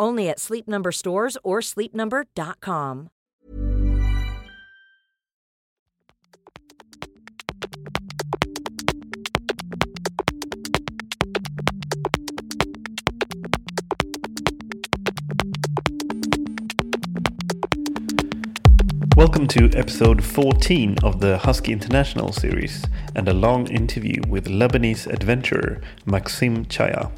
Only at Sleep Number stores or sleepnumber.com. Welcome to episode 14 of the Husky International series and a long interview with Lebanese adventurer Maxime Chaya.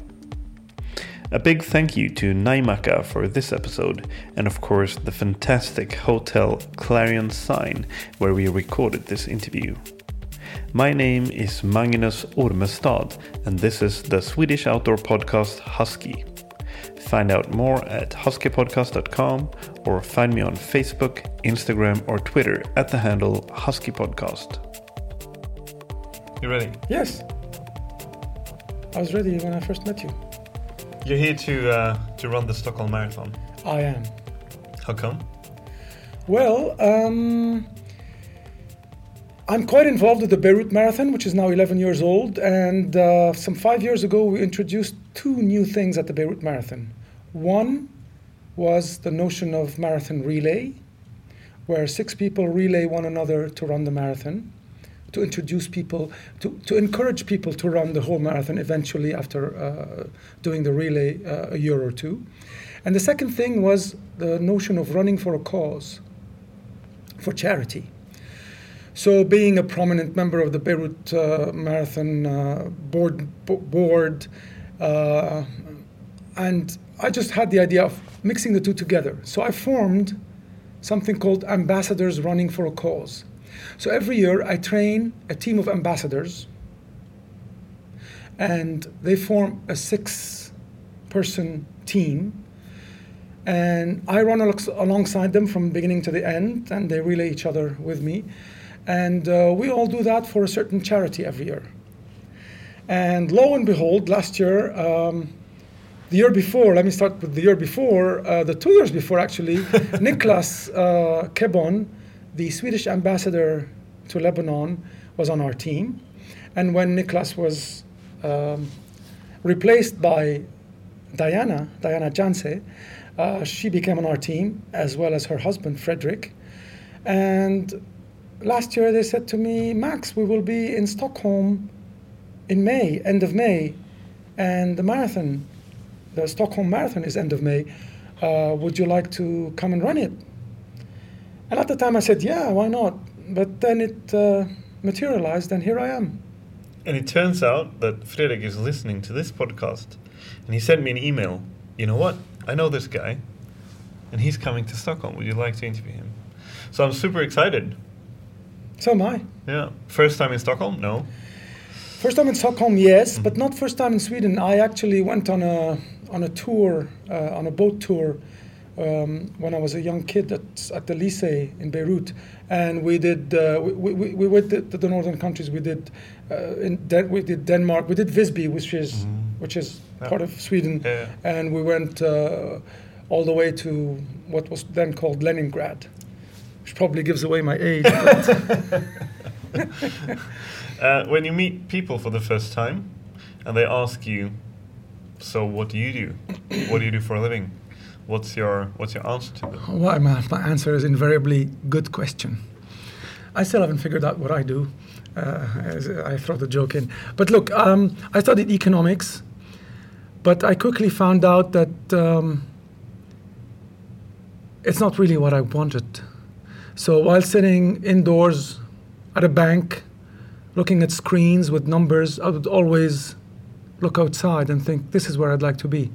A big thank you to Naimaka for this episode, and of course the fantastic hotel Clarion Sign where we recorded this interview. My name is Magnus Urmestad, and this is the Swedish outdoor podcast Husky. Find out more at huskypodcast.com or find me on Facebook, Instagram or Twitter at the handle huskypodcast. You ready? Yes! I was ready when I first met you. You're here to run the Stockholm Marathon. I am. How come? Well, I'm quite involved with the Beirut Marathon, which is now 11 years old. And some 5 years ago, we introduced two new things at the Beirut Marathon. One was the notion of marathon relay, where six people relay one another to run the marathon, to introduce people, to encourage people to run the whole marathon eventually after doing the relay a year or two. And the second thing was the notion of running for a cause, for charity. So being a prominent member of the Beirut Marathon board, and I just had the idea of mixing the two together. So I formed something called Ambassadors Running for a Cause. So every year I train a team of ambassadors, and they form a six-person team, and I run alongside them from beginning to the end, and they relay each other with me, and we all do that for a certain charity every year. And lo and behold, last year, the year before, let me start with the year before, the 2 years before actually, Niklas Kebon, the Swedish ambassador to Lebanon, was on our team. And when Niklas was replaced by Diana Janse, she became on our team, as well as her husband, Fredrik. And last year they said to me, Max, we will be in Stockholm in May, end of May. And the marathon, the Stockholm Marathon is end of May. Would you like to come and run it? And at the time I said, yeah, why not? But then it materialized, and here I am. And it turns out that Fredrik is listening to this podcast, and he sent me an email. You know what? I know this guy, and he's coming to Stockholm. Would you like to interview him? So I'm super excited. So am I. Yeah. First time in Stockholm? No. First time in Stockholm, yes, but not first time in Sweden. I actually went on a tour, on a boat tour, when I was a young kid at the lycée in Beirut, and we did we went to the northern countries. We did we did Denmark. We did Visby, which is part of Sweden, and we went all the way to what was then called Leningrad, which probably gives away my age. When you meet people for the first time, and they ask you, "So what do you do? What do you do for a living?" What's your answer to that? Well, my answer is invariably, good question. I still haven't figured out what I do. I throw the joke in. But look, I studied economics, but I quickly found out that it's not really what I wanted. So while sitting indoors at a bank looking at screens with numbers, I would always look outside and think, this is where I'd like to be.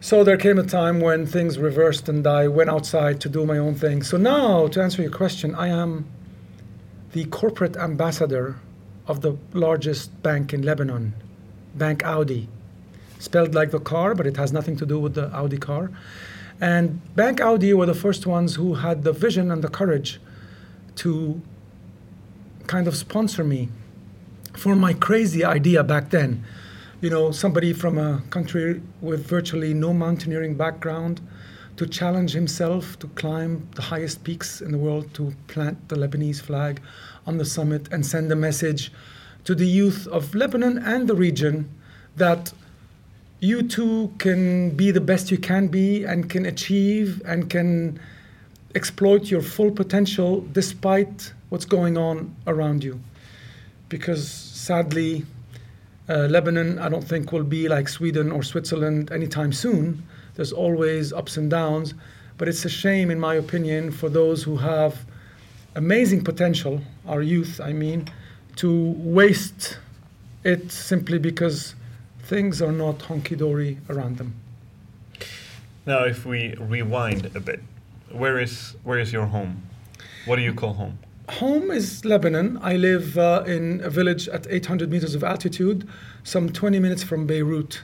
So there came a time when things reversed and I went outside to do my own thing. So now, to answer your question, I am the corporate ambassador of the largest bank in Lebanon, Bank Audi. Spelled like the car, but it has nothing to do with the Audi car. And Bank Audi were the first ones who had the vision and the courage to kind of sponsor me for my crazy idea back then. You know, somebody from a country with virtually no mountaineering background to challenge himself to climb the highest peaks in the world, to plant the Lebanese flag on the summit and send a message to the youth of Lebanon and the region that you too can be the best you can be and can achieve and can exploit your full potential despite what's going on around you. Because sadly, Lebanon, I don't think, will be like Sweden or Switzerland anytime soon. There's always ups and downs, but it's a shame, in my opinion, for those who have amazing potential, our youth, I mean, to waste it simply because things are not honky-dory around them. Now, if we rewind a bit, where is your home? What do you call home? Home is Lebanon. I live in a village at 800 meters of altitude, some 20 minutes from Beirut,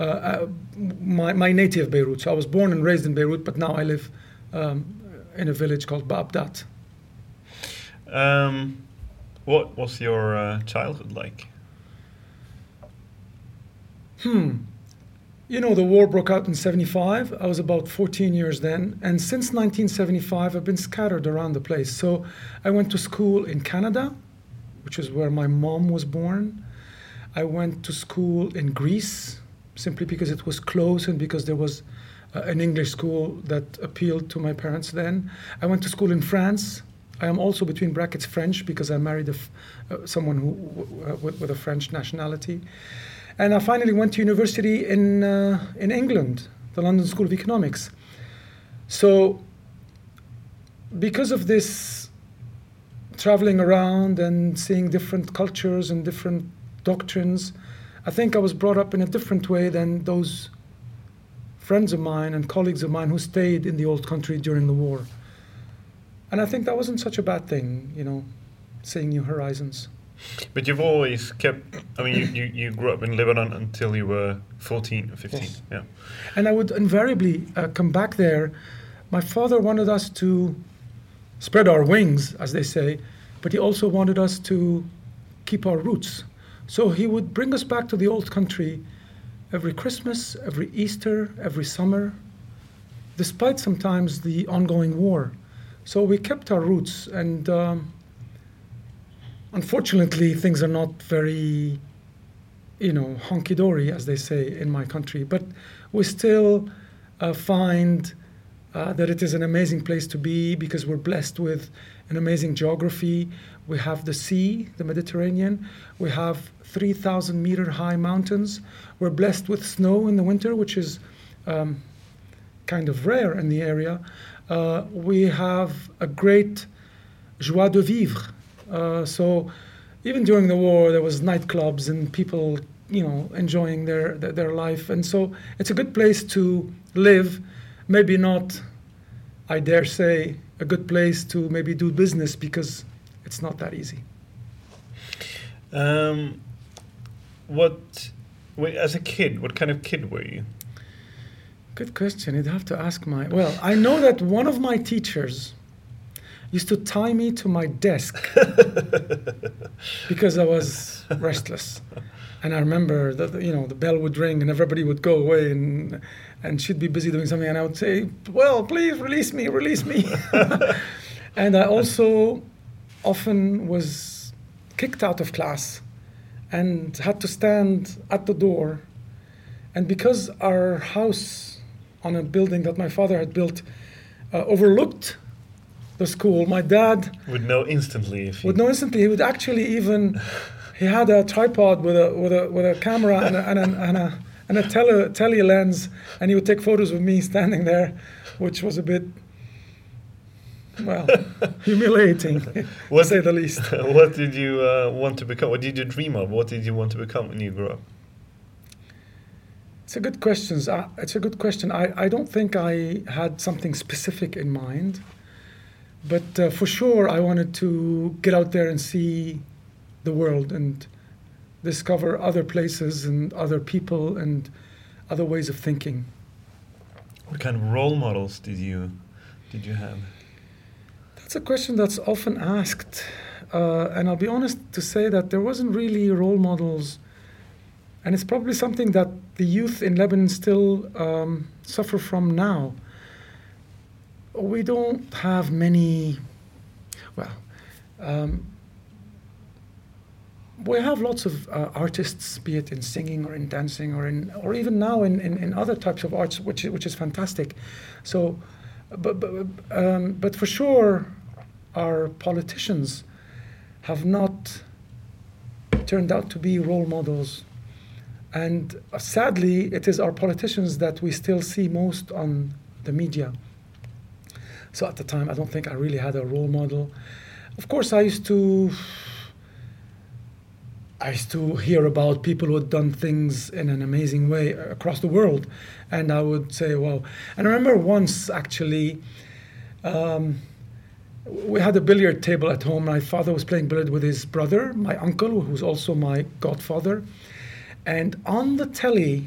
my native Beirut. So I was born and raised in Beirut, but now I live in a village called Baabdat. What was your childhood like? You know, the war broke out in 1975. I was about 14 years then. And since 1975, I've been scattered around the place. So I went to school in Canada, which is where my mom was born. I went to school in Greece, simply because it was close and because there was an English school that appealed to my parents then. I went to school in France. I am also, between brackets, French, because I married someone with a French nationality. And I finally went to university in England, the London School of Economics. So because of this traveling around and seeing different cultures and different doctrines, I think I was brought up in a different way than those friends of mine and colleagues of mine who stayed in the old country during the war. And I think that wasn't such a bad thing, you know, seeing new horizons. But you've always kept, I mean, you grew up in Lebanon until you were 14 or 15. Yes. Yeah. And I would invariably come back there. My father wanted us to spread our wings, as they say, but he also wanted us to keep our roots. So he would bring us back to the old country every Christmas, every Easter, every summer, despite sometimes the ongoing war. So we kept our roots and... unfortunately, things are not very, you know, honky-dory, as they say, in my country. But we still find that it is an amazing place to be because we're blessed with an amazing geography. We have the sea, the Mediterranean. We have 3,000-meter-high mountains. We're blessed with snow in the winter, which is kind of rare in the area. We have a great joie de vivre. So even during the war, there was nightclubs and people, you know, enjoying their life. And so it's a good place to live, maybe not, I dare say, a good place to maybe do business because it's not that easy. As a kid, what kind of kid were you? Good question. You'd have to ask well, I know that one of my teachers used to tie me to my desk because I was restless. And I remember that, you know, the bell would ring and everybody would go away and she'd be busy doing something. And I would say, well, please release me. And I also often was kicked out of class and had to stand at the door. And because our house on a building that my father had built overlooked the school, my dad would know instantly. He would actually he had a tripod with a camera and a tele lens, and he would take photos of me standing there, which was a bit Well, humiliating, to say the least. What did you want to become? What did you dream of? What did you want to become when you grew up? It's a good question. I don't think I had something specific in mind. But for sure, I wanted to get out there and see the world and discover other places and other people and other ways of thinking. What kind of role models did you have? That's a question that's often asked. And I'll be honest to say that there wasn't really role models. And it's probably something that the youth in Lebanon still suffer from now. We don't have many, we have lots of artists, be it in singing or in dancing or even now in other types of arts, which is fantastic. So, but for sure, our politicians have not turned out to be role models. And sadly, it is our politicians that we still see most on the media. So at the time, I don't think I really had a role model. Of course, I used to hear about people who had done things in an amazing way across the world. And I would say, wow. And I remember once, actually, we had a billiard table at home. My father was playing billiard with his brother, my uncle, who's also my godfather. And on the telly,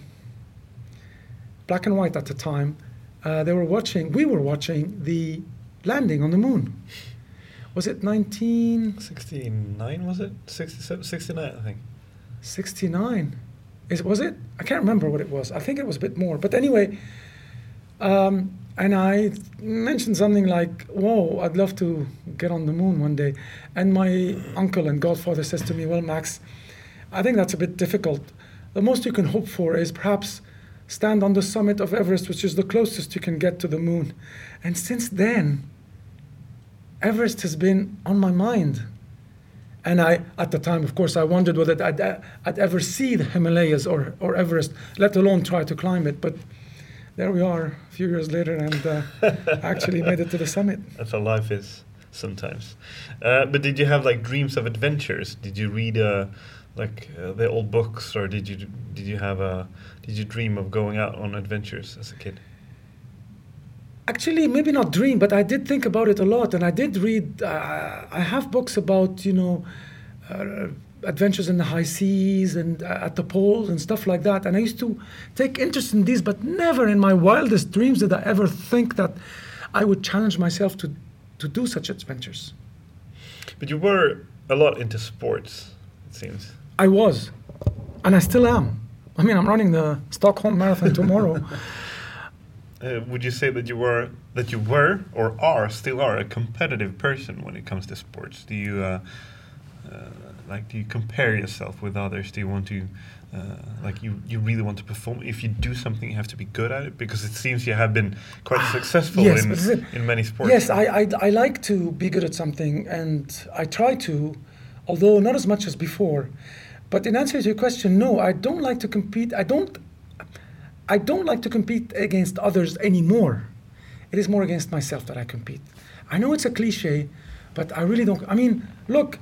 black and white at the time, we were watching the landing on the moon. Was it 1969? Was it 69? I think. 69. Was it? I can't remember what it was. I think it was a bit more. But anyway, and I mentioned something like, "Whoa, I'd love to get on the moon one day." And my uncle and godfather says to me, "Well, Max, I think that's a bit difficult. The most you can hope for is perhaps stand on the summit of Everest, which is the closest you can get to the moon." And since then, Everest has been on my mind. And I, at the time, of course, I wondered whether I'd ever see the Himalayas or Everest, let alone try to climb it. But there we are, a few years later, and actually made it to the summit. That's how life is sometimes. But did you have like dreams of adventures? Did you read the old books, or did you dream of going out on adventures as a kid? Actually, maybe not dream, but I did think about it a lot, and I did read. I have books about adventures in the high seas and at the poles and stuff like that. And I used to take interest in these, but never in my wildest dreams did I ever think that I would challenge myself to do such adventures. But you were a lot into sports, it seems. I was, and I still am. I mean, I'm running the Stockholm Marathon tomorrow. Would you say that you were, or still are, a competitive person when it comes to sports? Do you do you compare yourself with others? Do you want to, you really want to perform? If you do something, you have to be good at it, because it seems you have been quite successful in many sports. Yes, I like to be good at something, and I try to, although not as much as before. But in answer to your question, no, I don't like to compete. I don't like to compete against others anymore. It is more against myself that I compete. I know it's a cliche, but I really don't. I mean, look,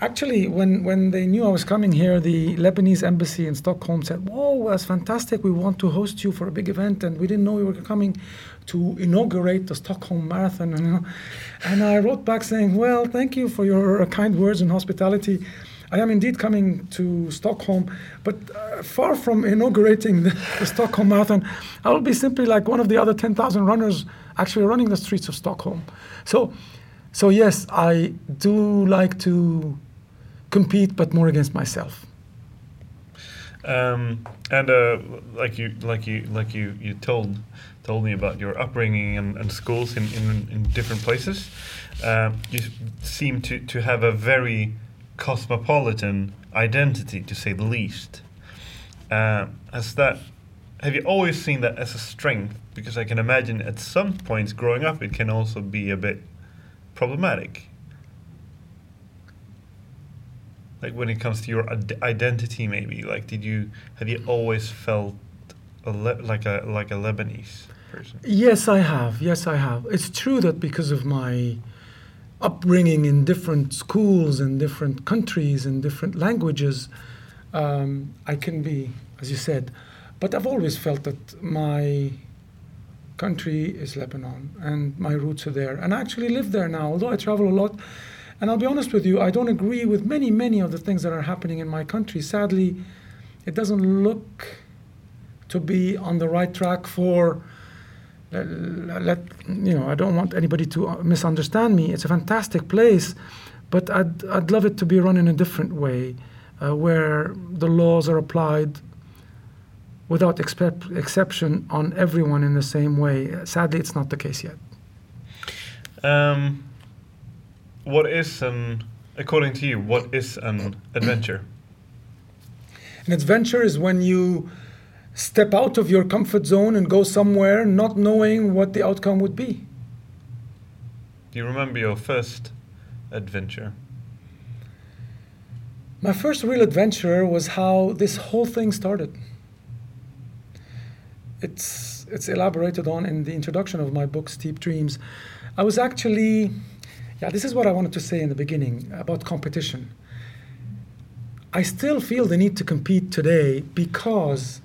actually, when they knew I was coming here, the Lebanese embassy in Stockholm said, "Whoa, that's fantastic. We want to host you for a big event, and we didn't know you were coming to inaugurate the Stockholm Marathon." And I wrote back saying, "Well, thank you for your kind words and hospitality. I am indeed coming to Stockholm, but far from inaugurating the Stockholm Marathon, I will be simply like one of the other 10,000 runners actually running the streets of Stockholm." So yes, I do like to compete, but more against myself. You told me about your upbringing and schools in different places. You seem to have a very cosmopolitan identity, to say the least. Have you always seen that as a strength? Because I can imagine at some points growing up, it can also be a bit problematic. Like when it comes to your identity, maybe. Have you always felt like a Lebanese? person? Yes, I have. Yes, I have. It's true that because of my upbringing in different schools and different countries and different languages, I can be, as you said. But I've always felt that my country is Lebanon and my roots are there. And I actually live there now, although I travel a lot. And I'll be honest with you, I don't agree with many of the things that are happening in my country. Sadly, it doesn't look to be on the right track for, I don't want anybody to misunderstand me. It's a fantastic place, but I'd love it to be run in a different way, where the laws are applied without exception on everyone in the same way. Sadly, it's not the case yet. According to you, what is an adventure? An adventure is when you step out of your comfort zone and go somewhere not knowing what the outcome would be. Do you remember your first adventure? My first real adventure was how this whole thing started. It's elaborated on in the introduction of my book, Steep Dreams. I was actually, this is what I wanted to say in the beginning about competition. I still feel the need to compete today because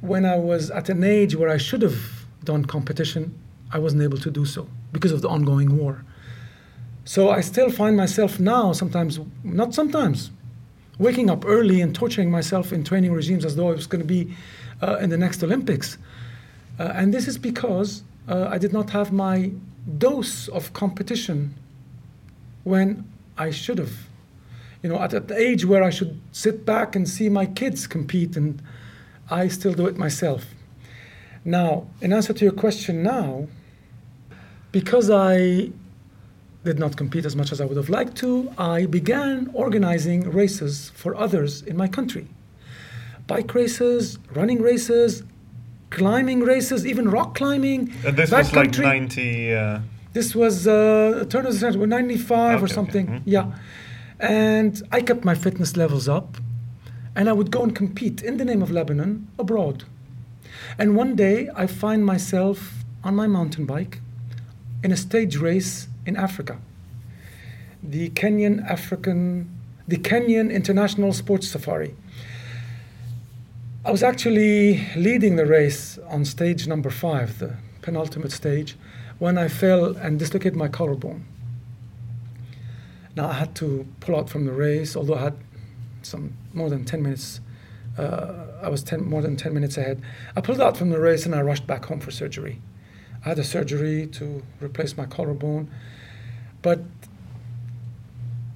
when I was at an age where I should have done competition, I wasn't able to do so because of the ongoing war. So I still find myself now sometimes, waking up early and torturing myself in training regimes as though I was going to be in the next Olympics. And this is because I did not have my dose of competition when I should have. At the age where I should sit back and see my kids compete, and I still do it myself. Now, in answer to your question now, because I did not compete as much as I would have liked to, I began organizing races for others in my country. Bike races, running races, climbing races, even rock climbing. And this was like 90... This was turn of the century, 95 or something. Okay. Mm-hmm. Yeah. And I kept my fitness levels up. And I would go and compete in the name of Lebanon abroad. And one day I find myself on my mountain bike in a stage race in Africa. The Kenyan International Sports Safari. I was actually leading the race on stage number 5, the penultimate stage, when I fell and dislocated my collarbone. Now I had to pull out from the race, although I had more than 10 minutes ahead. I pulled out from the race and I rushed back home for surgery. I had a surgery to replace my collarbone, but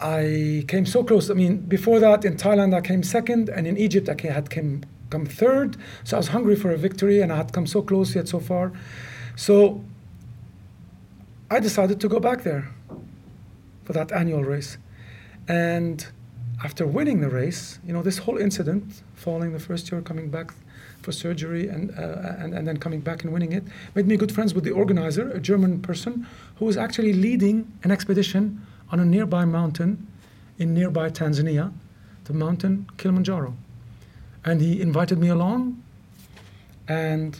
I came so close. I mean, before that in Thailand I came second, and in Egypt I had come third. So I was hungry for a victory, and I had come so close yet so far. So I decided to go back there for that annual race. And after winning the race, this whole incident, falling the first year, coming back for surgery, and then coming back and winning it, made me good friends with the organizer, a German person, who was actually leading an expedition on a nearby mountain in nearby Tanzania, the mountain Kilimanjaro. And he invited me along. And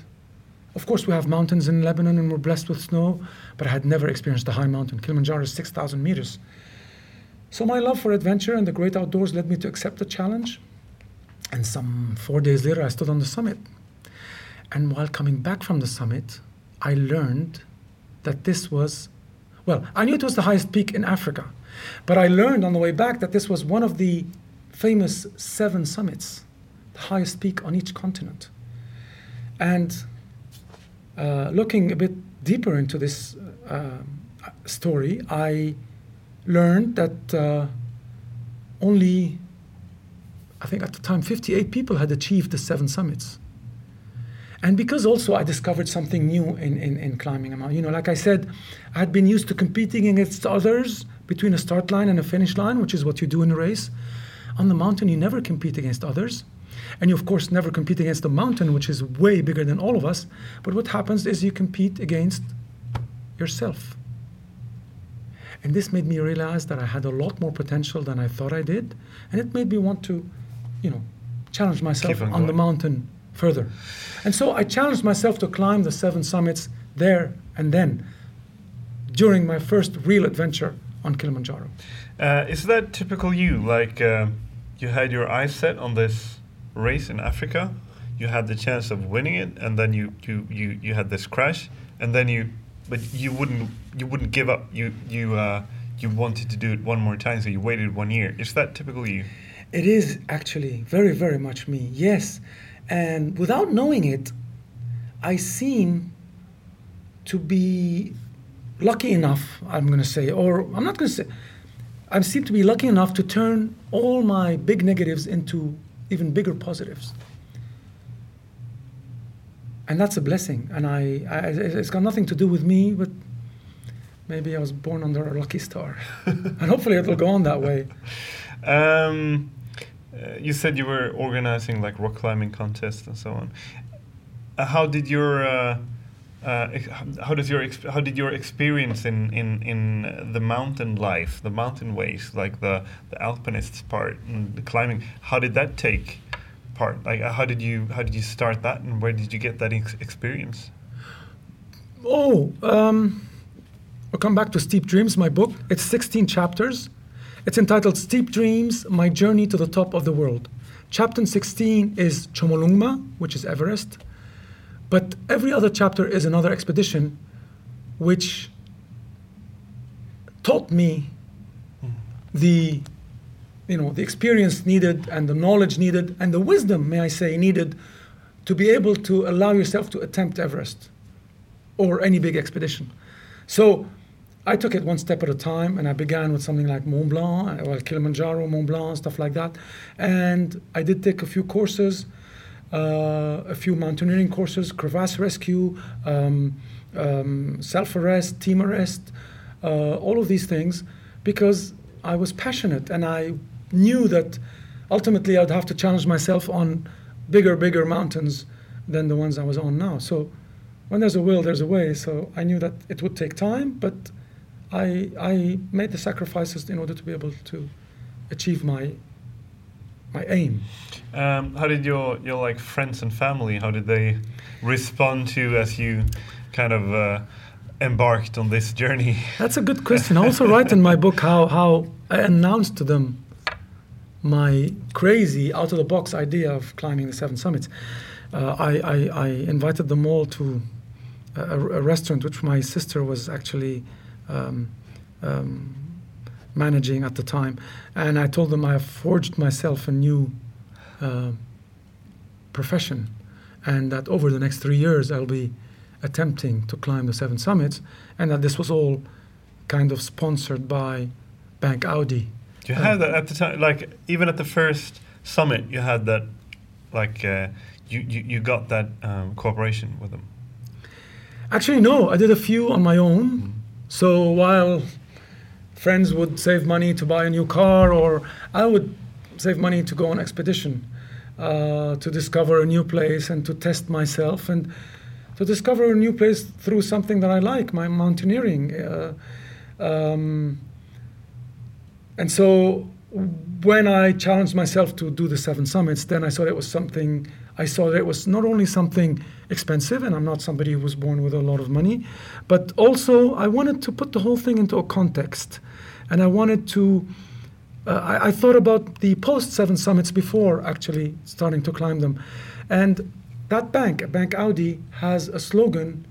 of course, we have mountains in Lebanon and we're blessed with snow, but I had never experienced a high mountain. Kilimanjaro is 6,000 meters. So my love for adventure and the great outdoors led me to accept the challenge. And some 4 days later, I stood on the summit. And while coming back from the summit, I learned that this was, I knew it was the highest peak in Africa. But I learned on the way back that this was one of the famous 7 summits, the highest peak on each continent. And looking a bit deeper into this story, I learned that only, I think at the time, 58 people had achieved the 7 summits. And because also I discovered something new in climbing a mountain. Like I said, I had been used to competing against others between a start line and a finish line, which is what you do in a race. On the mountain, you never compete against others. And you, of course, never compete against the mountain, which is way bigger than all of us. But what happens is you compete against yourself. And this made me realize that I had a lot more potential than I thought I did. And it made me want to, challenge myself on the mountain further. And so I challenged myself to climb the 7 summits there and then during my first real adventure on Kilimanjaro. Is that typical you? Like you had your eyes set on this race in Africa, you had the chance of winning it, and then you had this crash, and then you wouldn't give up. You wanted to do it one more time, so you waited 1 year. Is that typical you? It is actually very, very much me, yes. And without knowing it, I seem to be lucky enough, I seem to be lucky enough to turn all my big negatives into even bigger positives. And that's a blessing. And I it's got nothing to do with me, but maybe I was born under a lucky star. And hopefully it'll go on that way. You said you were organizing like rock climbing contests and so on. How did your experience in the mountain life, the mountain ways, like the alpinists part and the climbing, how did that take part? Like how did you start that, and where did you get that experience? I'll come back to Steep Dreams, my book. It's 16 chapters. It's entitled Steep Dreams, My Journey to the Top of the World. Chapter 16 is Chomolungma, which is Everest. But every other chapter is another expedition, which taught me the experience needed and the knowledge needed and the wisdom, may I say, needed to be able to allow yourself to attempt Everest or any big expedition. So I took it one step at a time, and I began with something like Mont Blanc, or Kilimanjaro, Mont Blanc, stuff like that. And I did take a few courses, a few mountaineering courses, crevasse rescue, self-arrest, team arrest, all of these things, because I was passionate and I knew that ultimately I'd have to challenge myself on bigger mountains than the ones I was on now. So when there's a will, there's a way. So I knew that it would take time, but I made the sacrifices in order to be able to achieve my aim. How did your like friends and family? How did they respond to as you kind of embarked on this journey? That's a good question. I also write in my book how I announced to them my crazy out of the box idea of climbing the 7 summits. I invited them all to a restaurant which my sister was actually managing at the time, and I told them I have forged myself a new profession, and that over the next 3 years I'll be attempting to climb the 7 summits, and that this was all kind of sponsored by Bank Audi. You had that at the time, like even at the first summit you had that, like you got that cooperation with them? Actually no, I did a few on my own. So while friends would save money to buy a new car, or I would save money to go on expedition, to discover a new place and to test myself and to discover a new place through something that I like, my mountaineering. And so when I challenged myself to do the 7 summits, then I saw that it was not only something expensive, and I'm not somebody who was born with a lot of money, but also I wanted to put the whole thing into a context. And I wanted to, I thought about the post 7 summits before actually starting to climb them. And that Bank Audi, has a slogan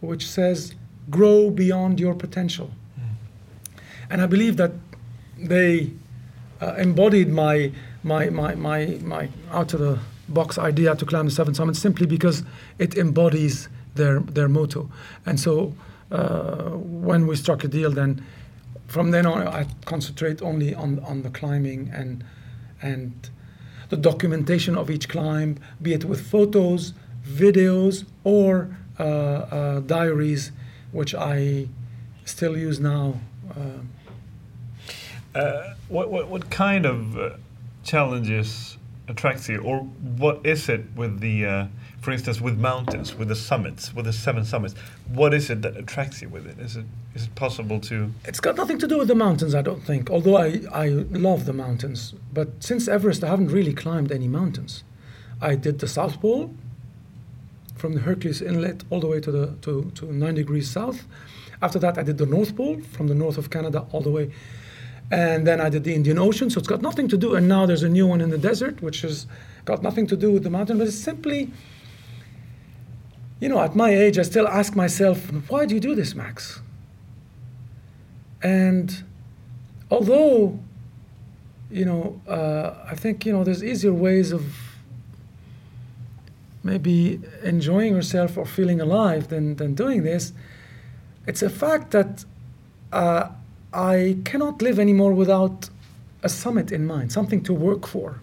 which says, grow beyond your potential. And I believe that they embodied my out of the box idea to climb the 7 summits simply because it embodies their motto. And so when we struck a deal, then from then on I concentrate only on the climbing and the documentation of each climb, be it with photos, videos, or diaries, which I still use now. What kind of challenges attracts you, or what is it with the, for instance, with mountains, with the summits, with the 7 summits? What is it that attracts you with it? Is it possible to? It's got nothing to do with the mountains, I don't think. Although I love the mountains, but since Everest, I haven't really climbed any mountains. I did the South Pole from the Hercules Inlet all the way to 9 degrees south. After that, I did the North Pole from the north of Canada all the way. And then I did the Indian Ocean, so it's got nothing to do. And now there's a new one in the desert, which has got nothing to do with the mountain, but it's simply, you know, at my age, I still ask myself, why do you do this, Max? And although, you know, I think, you know, there's easier ways of maybe enjoying yourself or feeling alive than doing this, it's a fact that I cannot live anymore without a summit in mind, something to work for,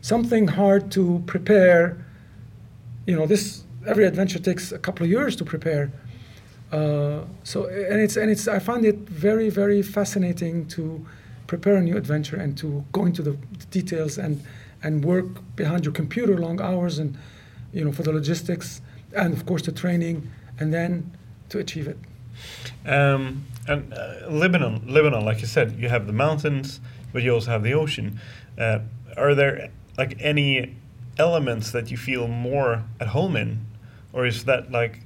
something hard to prepare. You know, this every adventure takes a couple of years to prepare. So I find it very, very fascinating to prepare a new adventure and to go into the details and work behind your computer long hours and, you know, for the logistics and of course the training and then to achieve it. Lebanon, like you said, you have the mountains, but you also have the ocean. Are there like any elements that you feel more at home in, or is that like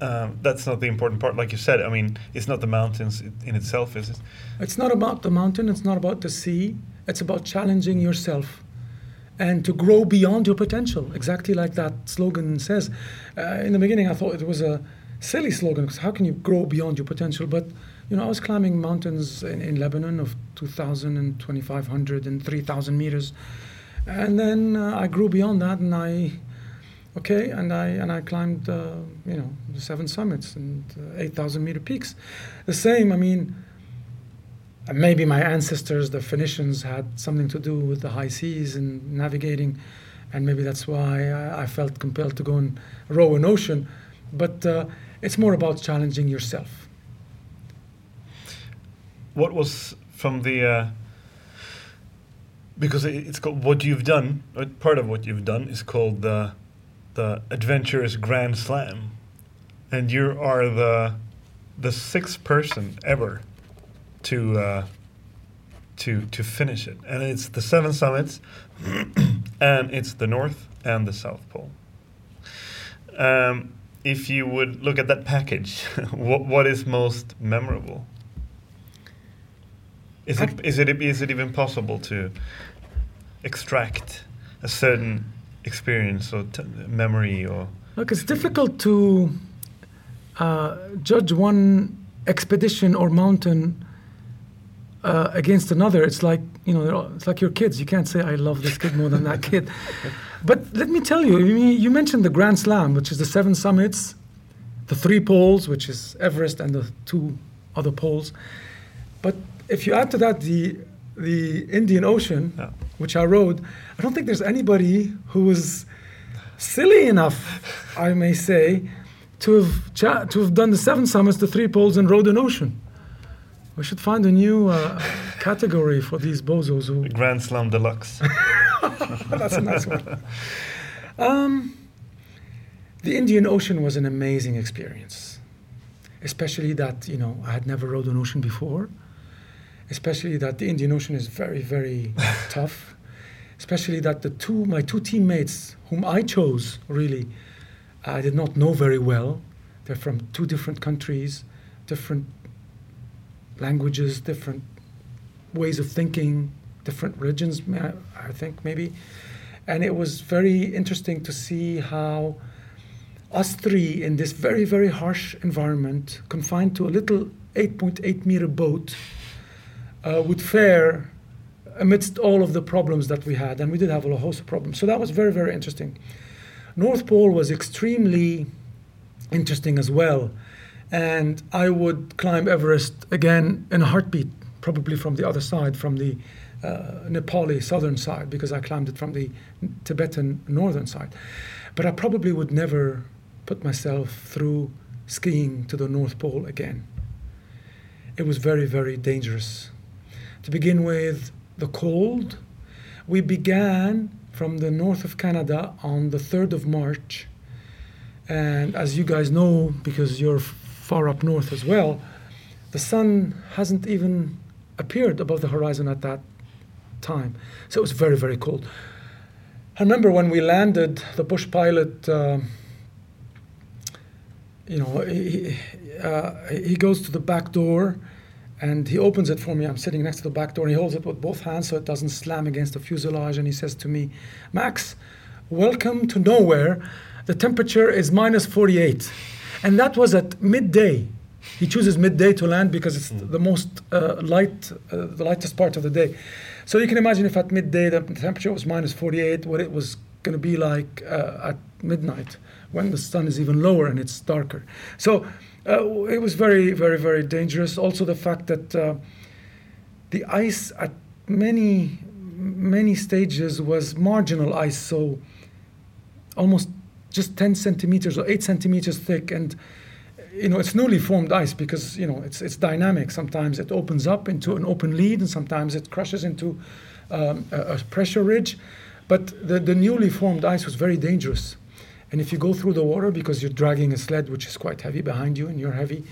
that's not the important part? Like you said, I mean, it's not the mountains in itself, is it? It's not about the mountain. It's not about the sea. It's about challenging yourself and to grow beyond your potential. Exactly like that slogan says. In the beginning, I thought it was a silly slogan, because how can you grow beyond your potential? But, you know, I was climbing mountains in Lebanon of 2,000 and 2,500 and 3,000 meters. And then I grew beyond that, and I climbed, you know, the Seven Summits and 8,000-meter peaks. The same, I mean, maybe my ancestors, the Phoenicians, had something to do with the high seas and navigating, and maybe that's why I felt compelled to go and row an ocean. But it's more about challenging yourself. What was from the... because it's called what you've done, part of what you've done is called the Adventurers Grand Slam. And you are the sixth person ever to finish it. And it's the Seven Summits, and it's the North and the South Pole. If you would look at that package, what is most memorable? Is it even possible to extract a certain experience or memory or? Look, it's difficult to judge one expedition or mountain against another. It's like, you know, it's like your kids. You can't say I love this kid more than that kid. But let me tell you, you mentioned the Grand Slam, which is the Seven Summits, the three poles, which is Everest and the two other poles. But if you add to that the Indian Ocean, yeah, which I rode, I don't think there's anybody who was silly enough, I may say, to have done the Seven Summits, the three poles, and rode an ocean. We should find a new category for these bozos who... The Grand Slam Deluxe. That's a nice one. The Indian Ocean was an amazing experience, especially that, you know, I had never rode an ocean before, especially that the Indian Ocean is very, very tough, especially that my two teammates, whom I chose, really, I did not know very well. They're from two different countries, different languages, different ways of thinking, different religions, I think, maybe. And it was very interesting to see how us three in this very, very harsh environment, confined to a little 8.8 meter boat, would fare amidst all of the problems that we had. And we did have a host of problems. So that was very, very interesting. North Pole was extremely interesting as well. And I would climb Everest again in a heartbeat, probably from the other side, from the Nepali southern side, because I climbed it from the Tibetan northern side. But I probably would never put myself through skiing to the North Pole again. It was very, very dangerous. To begin with, the cold. We began from the north of Canada on the 3rd of March. And as you guys know, because you're far up north as well, the sun hasn't even appeared above the horizon at that time. So it was very, very cold. I remember when we landed, the bush pilot, he goes to the back door and he opens it for me. I'm sitting next to the back door and he holds it with both hands so it doesn't slam against the fuselage. And he says to me, "Max, welcome to nowhere. The temperature is minus 48. And that was at midday. He chooses midday to land because it's the most the lightest part of the day. So you can imagine if at midday the temperature was minus 48, what it was going to be like at midnight when the sun is even lower and it's darker. So it was very, very, very dangerous. Also the fact that the ice at many, many stages was marginal ice, so almost just 10 centimeters or 8 centimeters thick, and it's newly formed ice because, it's dynamic. Sometimes it opens up into an open lead and sometimes it crushes into a pressure ridge. But the newly formed ice was very dangerous. And if you go through the water, because you're dragging a sled, which is quite heavy behind you and you're heavy,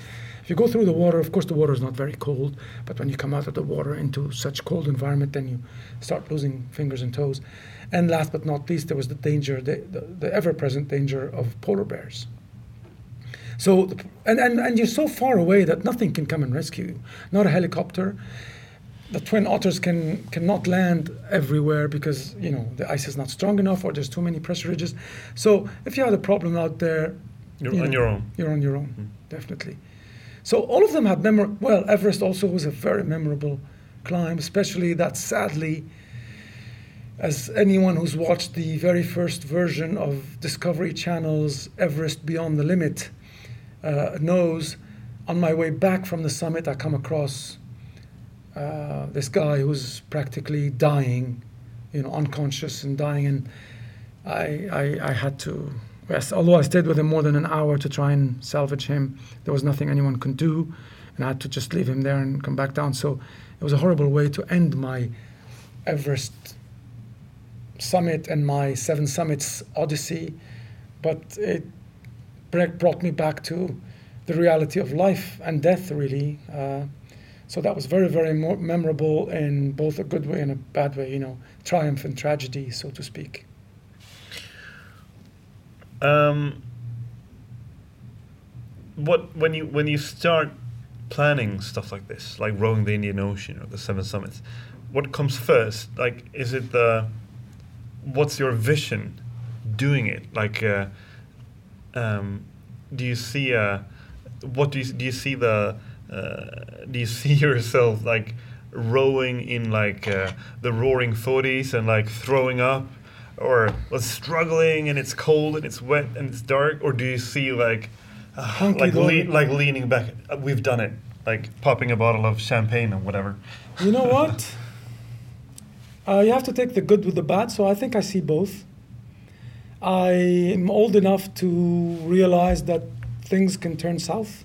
if you go through the water, of course the water is not very cold, but when you come out of the water into such cold environment, then you start losing fingers and toes. And last but not least, there was the danger, the ever-present danger of polar bears. So, and you're so far away that nothing can come and rescue you. Not a helicopter. The Twin Otters cannot land everywhere because, the ice is not strong enough or there's too many pressure ridges. So if you had a problem out there... You're on your own, definitely. So all of them had Everest also was a very memorable climb, especially that sadly, as anyone who's watched the very first version of Discovery Channel's Everest Beyond the Limit... knows, on my way back from the summit, I come across this guy who's practically dying, unconscious and dying. And I had to, although I stayed with him more than an hour to try and salvage him, there was nothing anyone could do. And I had to just leave him there and come back down. So it was a horrible way to end my Everest summit and my Seven Summits odyssey. But it brought me back to the reality of life and death, really. So that was very, very memorable in both a good way and a bad way, triumph and tragedy, so to speak. When you start planning stuff like this, like rowing the Indian Ocean or the Seven Summits, what comes first? Like, is it what's your vision doing it? Like. Do you see yourself like rowing in like the roaring 40s and like throwing up, or struggling and it's cold and it's wet and it's dark, or do you see leaning back? We've done it, like popping a bottle of champagne or whatever. You know what? You have to take the good with the bad. So I think I see both. I am old enough to realize that things can turn south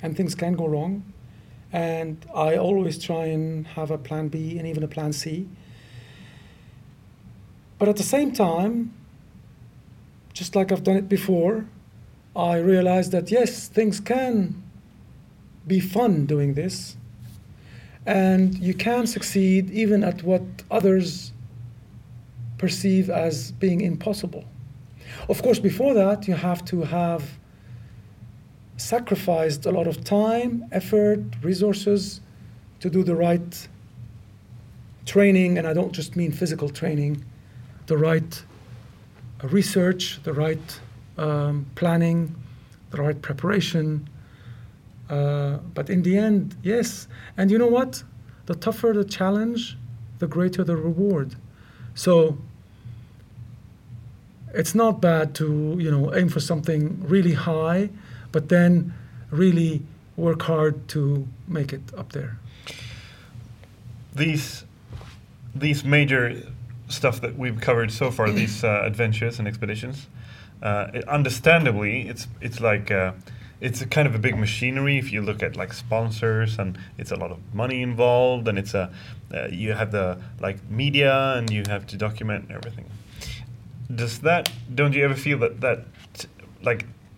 and things can go wrong. And I always try and have a plan B and even a plan C. But at the same time, just like I've done it before, I realize that, yes, things can be fun doing this. And you can succeed even at what others perceive as being impossible. Of course, before that, you have to have sacrificed a lot of time, effort, resources to do the right training, and I don't just mean physical training, the right research, the right planning, the right preparation. But in the end, yes. And you know what? The tougher the challenge, the greater the reward. So it's not bad to, aim for something really high, but then really work hard to make it up there. These major stuff that we've covered so far, these adventures and expeditions, understandably, it's like... it's a kind of a big machinery if you look at like sponsors, and it's a lot of money involved, and it's you have the media and you have to document everything. Don't you ever feel that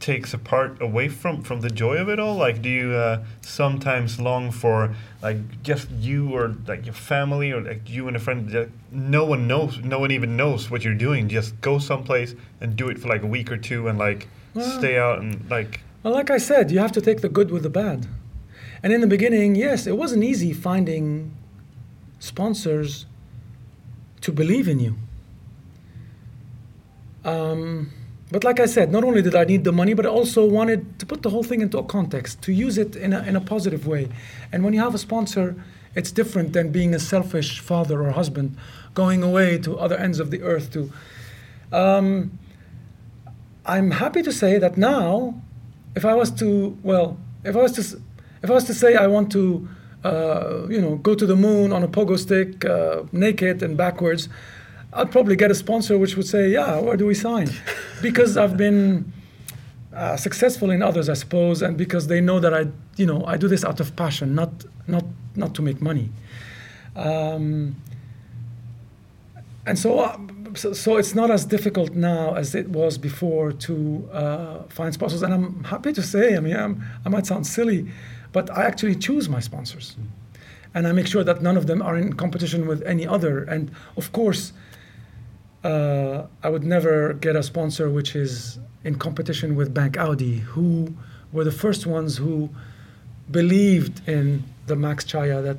takes a part away from the joy of it all? Like, do you sometimes long for like just you or like your family or like you and a friend? No one even knows what you're doing. Just go someplace and do it for like a week or two and like stay out and like. Well, like I said, you have to take the good with the bad. And in the beginning, yes, it wasn't easy finding sponsors to believe in you. But like I said, not only did I need the money, but I also wanted to put the whole thing into a context, to use it in a positive way. And when you have a sponsor, it's different than being a selfish father or husband, going away to other ends of the earth to... I'm happy to say that now, if I was to say I want to, go to the moon on a pogo stick, naked and backwards, I'd probably get a sponsor which would say, yeah, where do we sign? Because I've been successful in others, I suppose, and because they know that I do this out of passion, not to make money. So it's not as difficult now as it was before to find sponsors. And I'm happy to say, I mean, I might sound silly, but I actually choose my sponsors. And I make sure that none of them are in competition with any other. And of course, I would never get a sponsor which is in competition with Bank Audi, who were the first ones who believed in the Max Chaya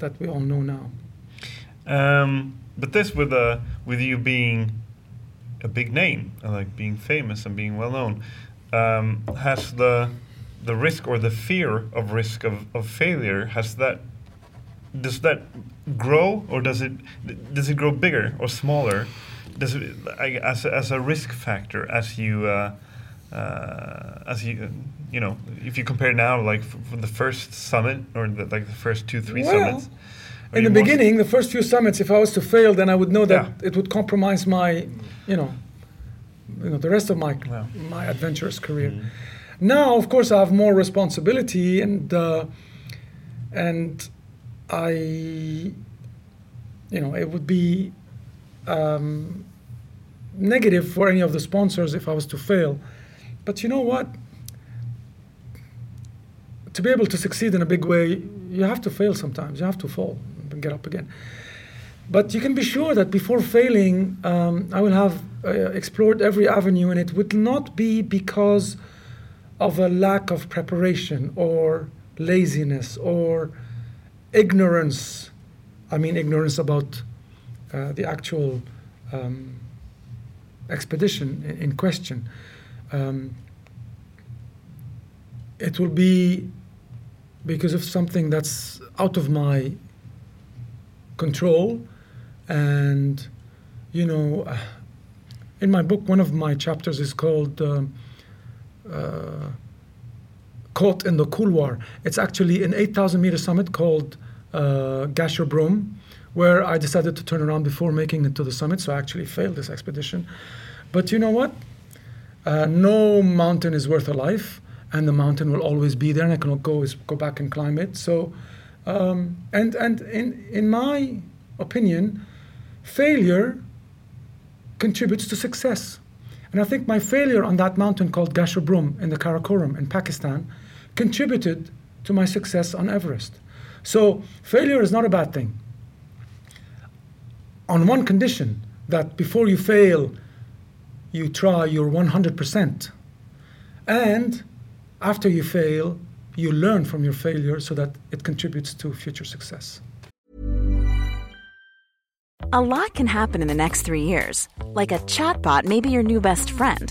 that we all know now. But this with you being a big name, and like being famous and being well known, has the risk or the fear of risk of failure, does that grow, or does it grow bigger or smaller? Does it, as a risk factor, as you if you compare now, like from the first summit or the first 2-3 summits. In the beginning, the first few summits, if I was to fail, then I would know that it would compromise my, the rest of my adventurous career. Mm. Now, of course, I have more responsibility, and I it would be negative for any of the sponsors if I was to fail. But you know what? To be able to succeed in a big way, you have to fail sometimes. You have to fall and get up again. But you can be sure that before failing, I will have explored every avenue, and it would not be because of a lack of preparation or laziness or ignorance. I mean ignorance about the actual expedition in question. It will be because of something that's out of my control. And, in my book, one of my chapters is called Caught in the Couloir. It's actually an 8,000-meter summit called Gasherbrum, where I decided to turn around before making it to the summit, so I actually failed this expedition. But you know what? No mountain is worth a life. And the mountain will always be there, and I cannot go back and climb it. So, in my opinion, failure contributes to success. And I think my failure on that mountain called Gasherbrum in the Karakoram in Pakistan contributed to my success on Everest. So failure is not a bad thing. On one condition, that before you fail, you try your 100%. And after you fail, you learn from your failure so that it contributes to future success. A lot can happen in the next 3 years. Like a chatbot may be your new best friend.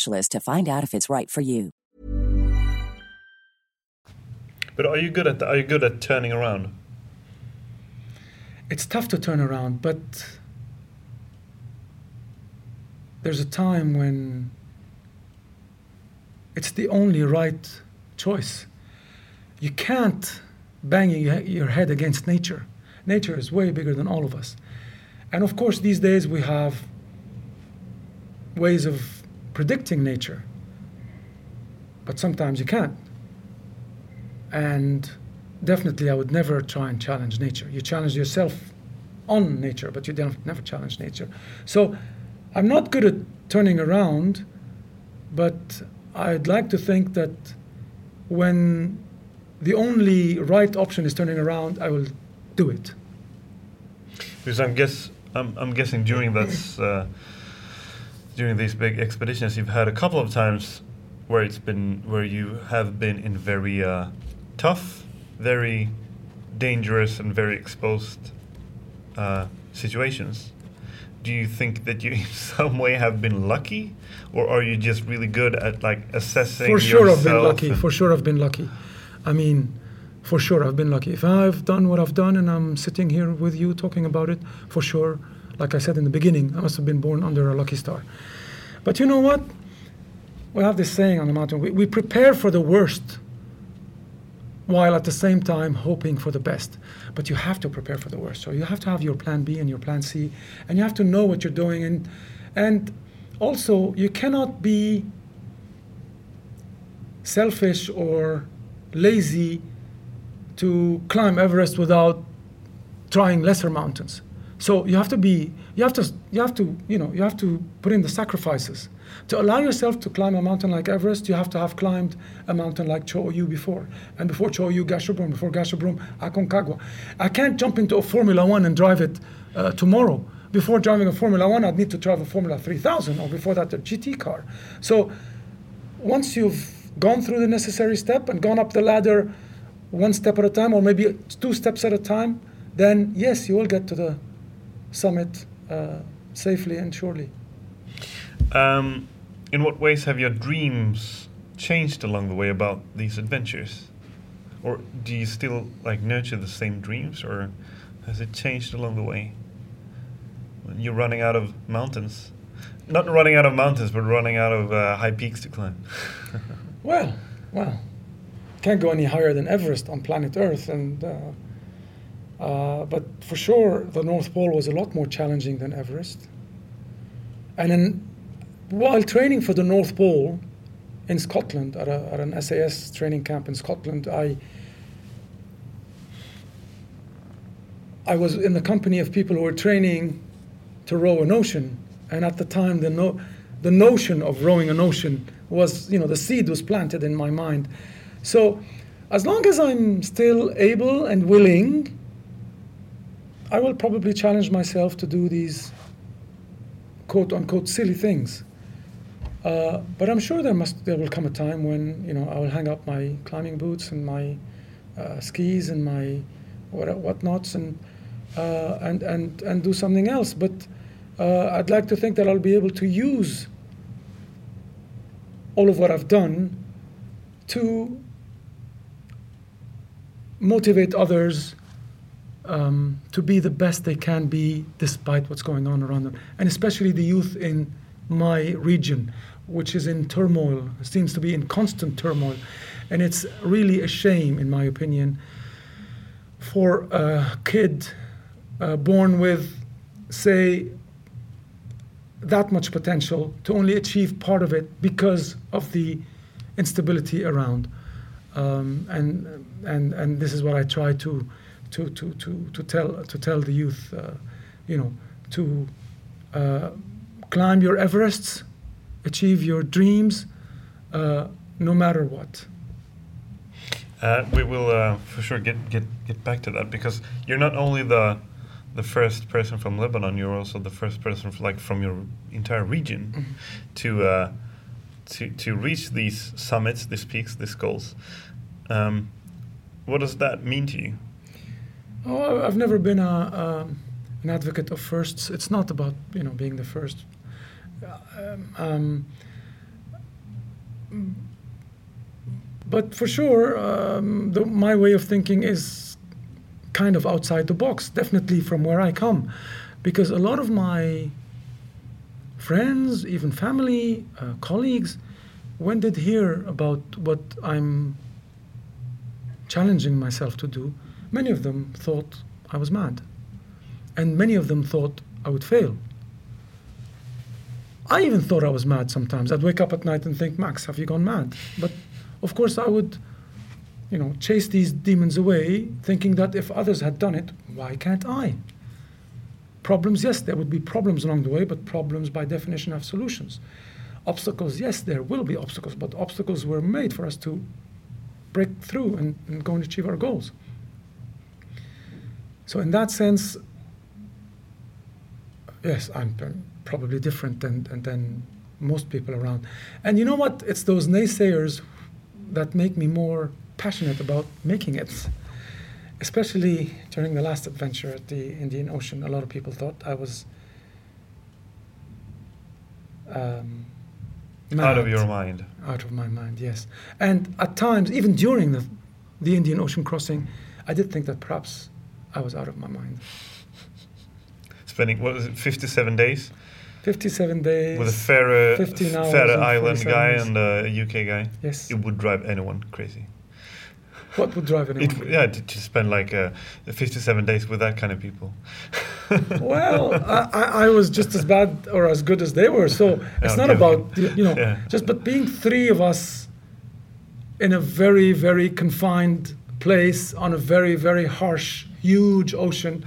to find out if it's right for you. But are you good at turning around? It's tough to turn around, but there's a time when it's the only right choice. You can't bang your head against nature. Nature is way bigger than all of us. And of course, these days we have ways of predicting nature, but sometimes you can't. And definitely I would never try and challenge nature. You challenge yourself on nature, but you don't never challenge nature. So I'm not good at turning around, but I'd like to think that when the only right option is turning around, I will do it. Because I'm guessing during that during these big expeditions, you've had a couple of times where you have been in very tough, very dangerous, and very exposed situations. Do you think that you in some way have been lucky, or are you just really good at assessing yourself? For sure, I've been lucky. If I've done what I've done and I'm sitting here with you talking about it, for sure. Like I said in the beginning, I must have been born under a lucky star. But you know what? We have this saying on the mountain, we prepare for the worst while at the same time hoping for the best. But you have to prepare for the worst. So you have to have your plan B and your plan C, and you have to know what you're doing. And also, you cannot be selfish or lazy to climb Everest without trying lesser mountains. So you have to put in the sacrifices. To allow yourself to climb a mountain like Everest, you have to have climbed a mountain like Cho Oyu before. And before Cho Oyu, Gasherbrum, before Gasherbrum, Aconcagua. I can't jump into a Formula 1 and drive it tomorrow. Before driving a Formula 1, I'd need to drive a Formula 3000, or before that, a GT car. So once you've gone through the necessary step and gone up the ladder one step at a time, or maybe two steps at a time, then yes, you will get to the summit safely and surely. In what ways have your dreams changed along the way about these adventures? Or do you still nurture the same dreams, or has it changed along the way? You're running out of mountains. Not running out of mountains, but running out of high peaks to climb. Well, can't go any higher than Everest on planet Earth, and but for sure, the North Pole was a lot more challenging than Everest. And while training for the North Pole in Scotland, at an SAS training camp in Scotland, I was in the company of people who were training to row an ocean. And at the time, the notion of rowing an ocean was, the seed was planted in my mind. So as long as I'm still able and willing, I will probably challenge myself to do these quote-unquote silly things. But I'm sure there will come a time when I will hang up my climbing boots and my skis and my whatnots and do something else. But I'd like to think that I'll be able to use all of what I've done to motivate others to be the best they can be despite what's going on around them, and especially the youth in my region, which is in turmoil, seems to be in constant turmoil. And it's really a shame, in my opinion, for a kid born with, say, that much potential to only achieve part of it because of the instability around. And this is what I try to tell the youth, to climb your Everests, achieve your dreams, no matter what. We will for sure get back to that, because you're not only the first person from Lebanon, you're also the first person from your entire region to reach these summits, these peaks, these goals. What does that mean to you? Oh, I've never been an advocate of firsts. It's not about being the first. But for sure, my way of thinking is kind of outside the box, definitely from where I come, because a lot of my friends, even family, colleagues, when did hear about what I'm challenging myself to do, many of them thought I was mad, and many of them thought I would fail. I even thought I was mad sometimes. I'd wake up at night and think, Max, have you gone mad? But of course I would, chase these demons away, thinking that if others had done it, why can't I? Problems, yes, there would be problems along the way, but problems by definition have solutions. Obstacles, yes, there will be obstacles, but obstacles were made for us to break through and go and achieve our goals. So in that sense, yes, I'm probably different than most people around. And you know what? It's those naysayers that make me more passionate about making it. Especially during the last adventure at the Indian Ocean, a lot of people thought I was mad. Out of your mind. Out of my mind, yes. And at times, even during the Indian Ocean crossing, I did think that perhaps I was out of my mind. Spending, what was it, 57 days? 57 days. With a Faroe Island guy and a UK guy. Yes. It would drive anyone crazy. What would drive anyone crazy? Yeah, to spend 57 days with that kind of people. Well, I was just as bad or as good as they were. So it's not about, but being three of us in a very, very confined place on a very, very harsh, huge ocean.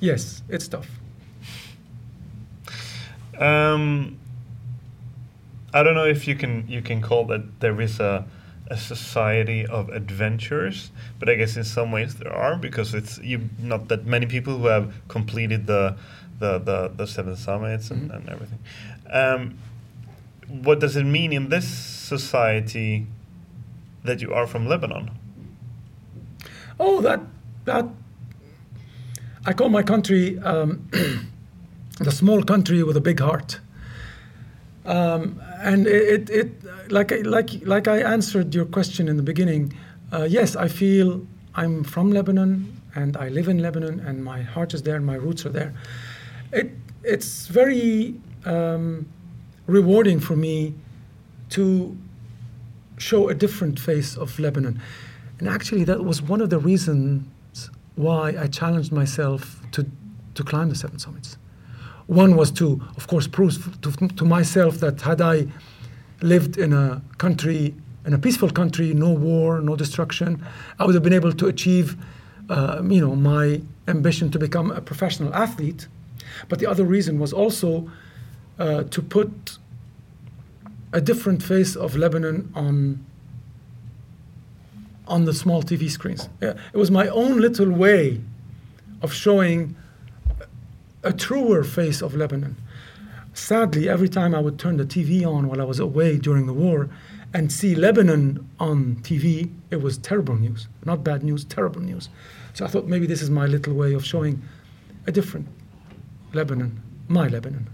Yes, it's tough. I don't know if you can call that there is a society of adventurers, but I guess in some ways there are, because it's not that many people who have completed the Seven Summits and everything. What does it mean in this society that you are from Lebanon? Oh, that I call my country. The small country with a big heart, and it like I answered your question in the beginning. Yes, I feel I'm from Lebanon and I live in Lebanon, and my heart is there and my roots are there. It's very rewarding for me to show a different face of Lebanon, and actually that was one of the reasons why I challenged myself to climb the Seven Summits. One was to, of course, prove to myself that had I lived in a peaceful country, no war, no destruction, I would have been able to achieve, my ambition to become a professional athlete. But the other reason was also to put a different face of Lebanon on the small TV screens. Yeah, it was my own little way of showing a truer face of Lebanon. Sadly, every time I would turn the TV on while I was away during the war and see Lebanon on TV, it was terrible news. Not bad news, terrible news. So I thought maybe this is my little way of showing a different Lebanon, my Lebanon.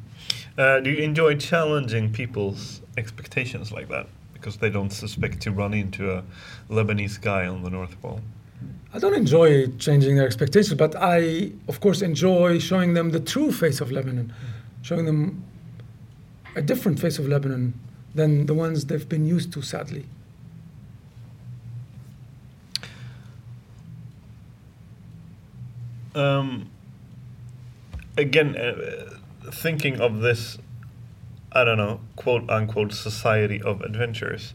Do you enjoy challenging people's expectations like that? Because they don't suspect to run into a Lebanese guy on the North Pole. I don't enjoy changing their expectations, but I, of course, enjoy showing them the true face of Lebanon, showing them a different face of Lebanon than the ones they've been used to, sadly. Thinking of this, I don't know, quote-unquote society of adventurers,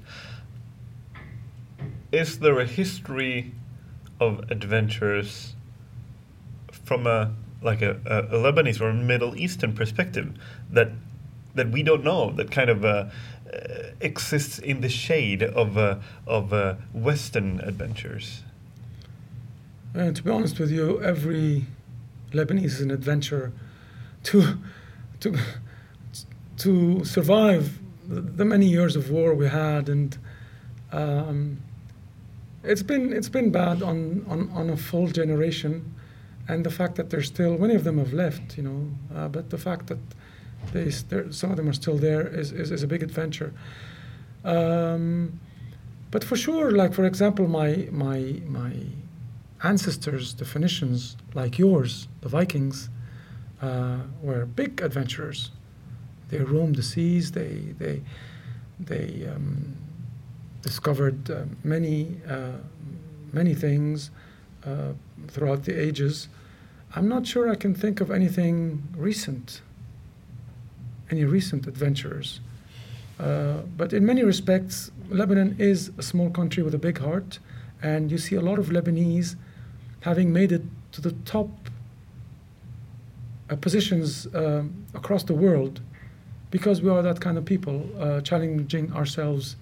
is there a history of adventurers from a Lebanese or Middle Eastern perspective that we don't know, that kind of exists in the shade of Western adventures? To be honest with you, every Lebanese is an adventurer. To survive the many years of war we had, and it's been bad on a full generation, and the fact that there's still many of them have left, but the fact that some of them are still there is a big adventure. But for sure, like for example, my ancestors, the Phoenicians, like yours, the Vikings, were big adventurers. They roamed the seas. They discovered many things throughout the ages. I'm not sure I can think of any recent adventurers. But in many respects, Lebanon is a small country with a big heart, and you see a lot of Lebanese having made it to the top positions across the world, because we are that kind of people, challenging ourselves.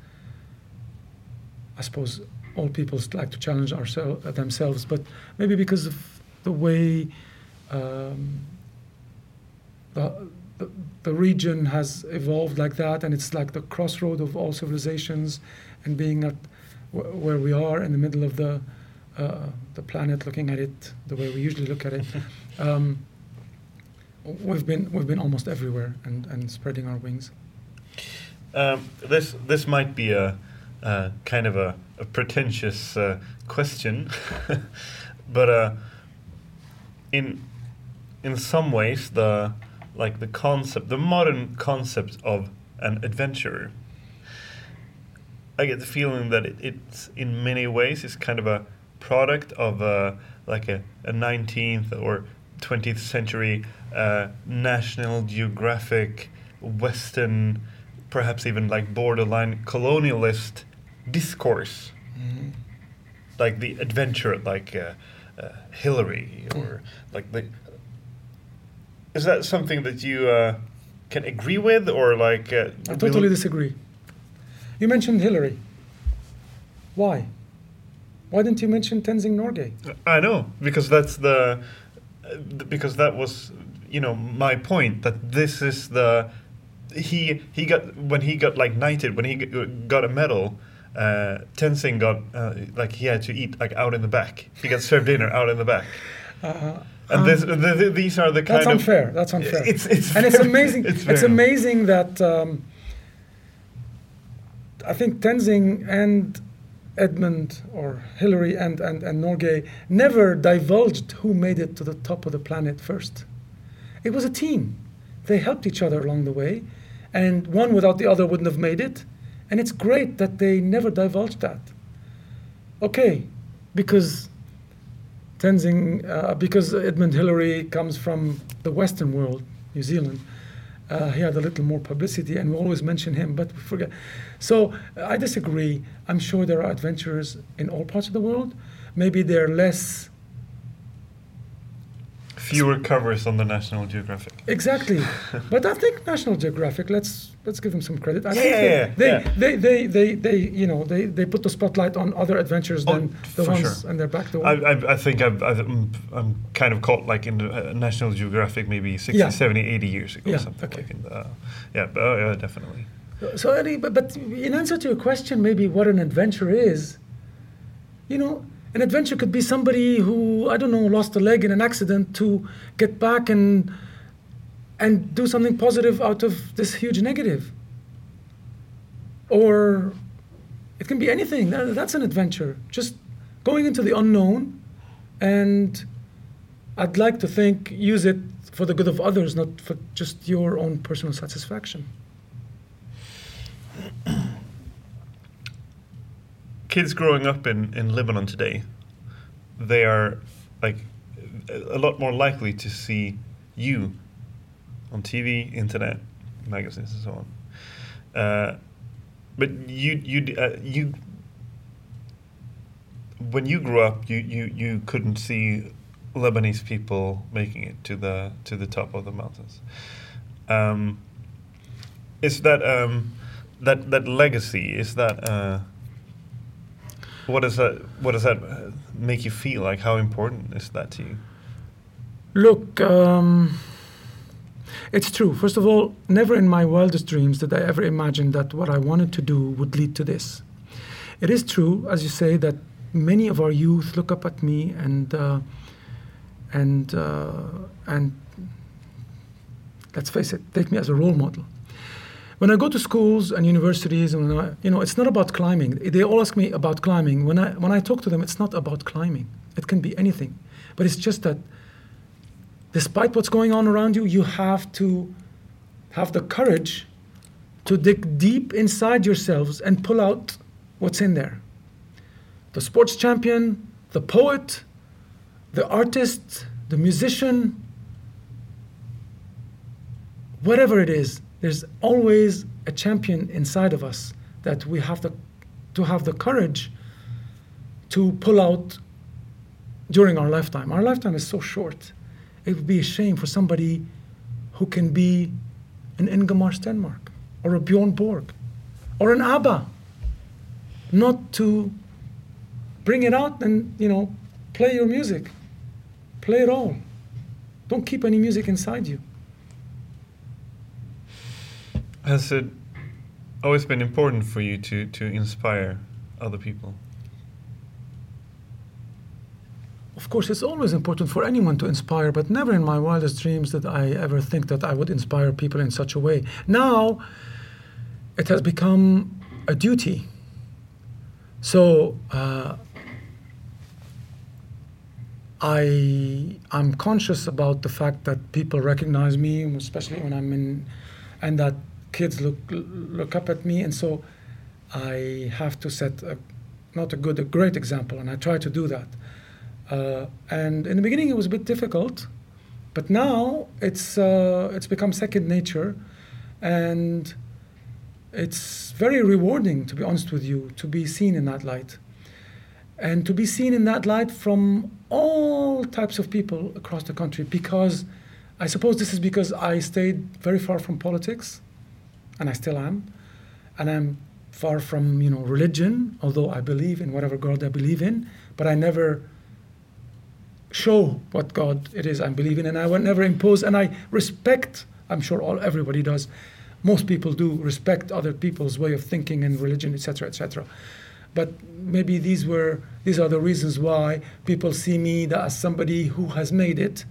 I suppose all people like to challenge themselves, but maybe because of the way the region has evolved like that, and it's like the crossroad of all civilizations, and being at where we are in the middle of the planet, looking at it the way we usually look at it, we've been almost everywhere and spreading our wings. This might be a kind of a pretentious question, but in some ways the modern concept of an adventurer, I get the feeling that it's in many ways is kind of a product of a 19th or 20th century National Geographic, Western, perhaps even like borderline colonialist discourse, like the adventure, like Hillary, or like the. Is that something that you can agree with, or like? I totally disagree. You mentioned Hillary. Why? Why didn't you mention Tenzing Norgay? I know, because that was, my point, that this is the, when he got knighted, when he got a medal, Tenzing got, he had to eat, out in the back. He got served dinner out in the back. And these are the kind of... That's unfair. It's amazing that... I think Tenzing and Edmund, or Hillary and Norgay, never divulged who made it to the top of the planet first. It was a team. They helped each other along the way, and one without the other wouldn't have made it. And it's great that they never divulged that. Okay, because Tenzing, because Edmund Hillary comes from the Western world, New Zealand, he had a little more publicity, and we always mention him, but we forget. So I disagree. I'm sure there are adventurers in all parts of the world. Maybe they're less... Fewer covers on the National Geographic. Exactly. But I think National Geographic, let's give them some credit. They put the spotlight on other adventures than the ones sure. And they're back to work. I think I'm kind of caught in the National Geographic maybe 60, 70, 80 years ago. Definitely. So, Eddie, but in answer to your question, maybe what an adventure is, you know, an adventure could be somebody who, I don't know, lost a leg in an accident to get back and do something positive out of this huge negative. Or it can be anything. That's an adventure. Just going into the unknown, and I'd like to think use it for the good of others, not for just your own personal satisfaction. Kids growing up in Lebanon today, they are like a lot more likely to see you on TV, internet, magazines, and so on. But you when you grew up, you couldn't see Lebanese people making it to the top of the mountains. Is that that legacy? Is that What does that make you feel like? How important is that to you? Look, it's true. First of all, never in my wildest dreams did I ever imagine that what I wanted to do would lead to this. It is true, as you say, that many of our youth look up at me and let's face it, take me as a role model. When I go to schools and universities, and it's not about climbing. They all ask me about climbing. When I talk to them, it's not about climbing. It can be anything, but it's just that, despite what's going on around you, you have to have the courage to dig deep inside yourselves and pull out what's in there. The sports champion, the poet, the artist, the musician, whatever it is. There's always a champion inside of us that we have to have the courage to pull out during our lifetime. Our lifetime is so short. It would be a shame for somebody who can be an Ingemar Stenmark or a Bjorn Borg or an ABBA not to bring it out and, play your music. Play it all. Don't keep any music inside you. Has it always been important for you to inspire other people? Of course, it's always important for anyone to inspire, but never in my wildest dreams did I ever think that I would inspire people in such a way. Now, it has become a duty. So, I'm conscious about the fact that people recognize me, especially when I'm in, and that kids look up at me, and so I have to set a great example, and I try to do that. And in the beginning, it was a bit difficult, but now it's become second nature, and it's very rewarding, to be honest with you, to be seen in that light, and to be seen in that light from all types of people across the country, because I suppose this is because I stayed very far from politics, and I still am, and I'm far from, religion, although I believe in whatever God I believe in, but I never show what God it is I believe in, and I would never impose, and I respect, I'm sure everybody does, most people do respect other people's way of thinking and religion, etc., etc. But maybe these are the reasons why people see me as somebody who has made it,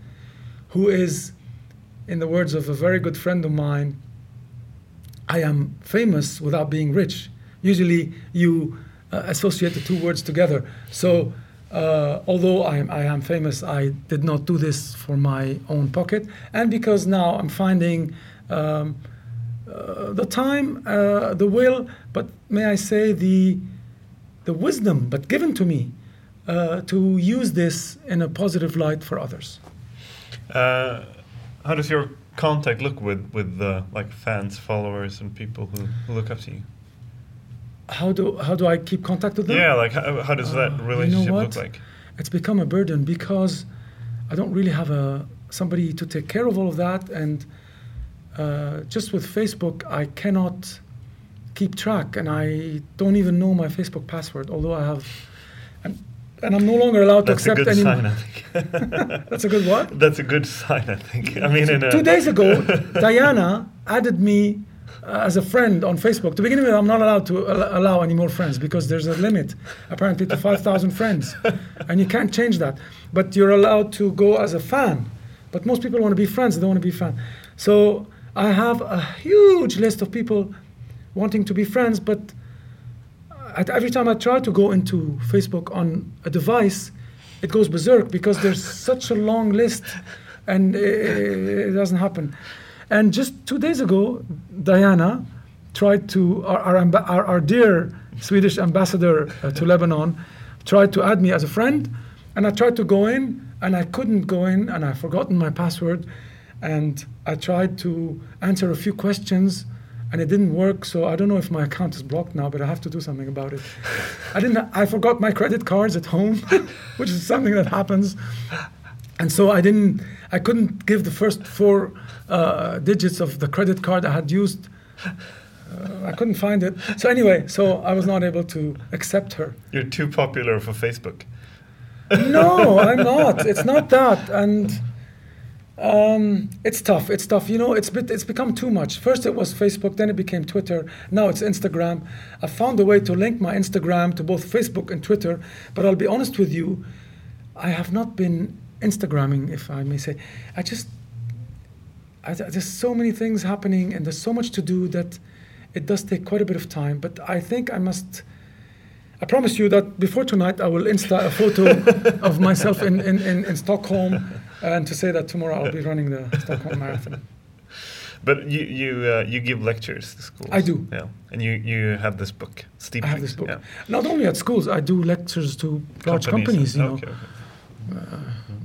who is, in the words of a very good friend of mine, I am famous without being rich. Usually you associate the two words together. So although I am famous, I did not do this for my own pocket. And because now I'm finding the time, the will, but may I say the wisdom, but given to me, to use this in a positive light for others. How does your contact look with fans, followers, and people who look up to you? How do I keep contact with them? Yeah, how does that relationship look like? It's become a burden because I don't really have somebody to take care of all of that, and just with Facebook I cannot keep track, and I don't even know my Facebook password, although I have. And I'm no longer allowed to accept any. That's a good what? That's a good sign, I think. I mean, 2 days ago, Diana added me as a friend on Facebook. To begin with, I'm not allowed to allow any more friends because there's a limit, apparently, to 5,000 friends. And you can't change that. But you're allowed to go as a fan. But most people want to be friends. They don't want to be fan. So I have a huge list of people wanting to be friends. But every time I try to go into Facebook on a device, it goes berserk because there's such a long list and it doesn't happen. And just 2 days ago, Diana tried to, our dear Swedish ambassador to Lebanon, tried to add me as a friend. And I tried to go in and I couldn't go in and I've forgotten my password. And I tried to answer a few questions and it didn't work. So I don't know if my account is blocked now, but I have to do something about it. I forgot my credit cards at home, which is something that happens. And so I couldn't give the first four digits of the credit card I had used. I couldn't find it. So anyway, I was not able to accept her. You're too popular for Facebook. No, I'm not. It's not that. And it's tough. It's tough. You know, it's become too much. First it was Facebook, then it became Twitter. Now it's Instagram. I found a way to link my Instagram to both Facebook and Twitter. But I'll be honest with you, I have not been Instagramming, if I may say. There's so many things happening and there's so much to do that it does take quite a bit of time. But I think I promise you that before tonight, I will Insta a photo of myself in Stockholm and to say that tomorrow I'll be running the Stockholm Marathon. But you give lectures to schools. I do. Yeah. And you have this book, Steep Dreams. I have this book. Yeah. Not only at schools, I do lectures to large companies, you know. Okay.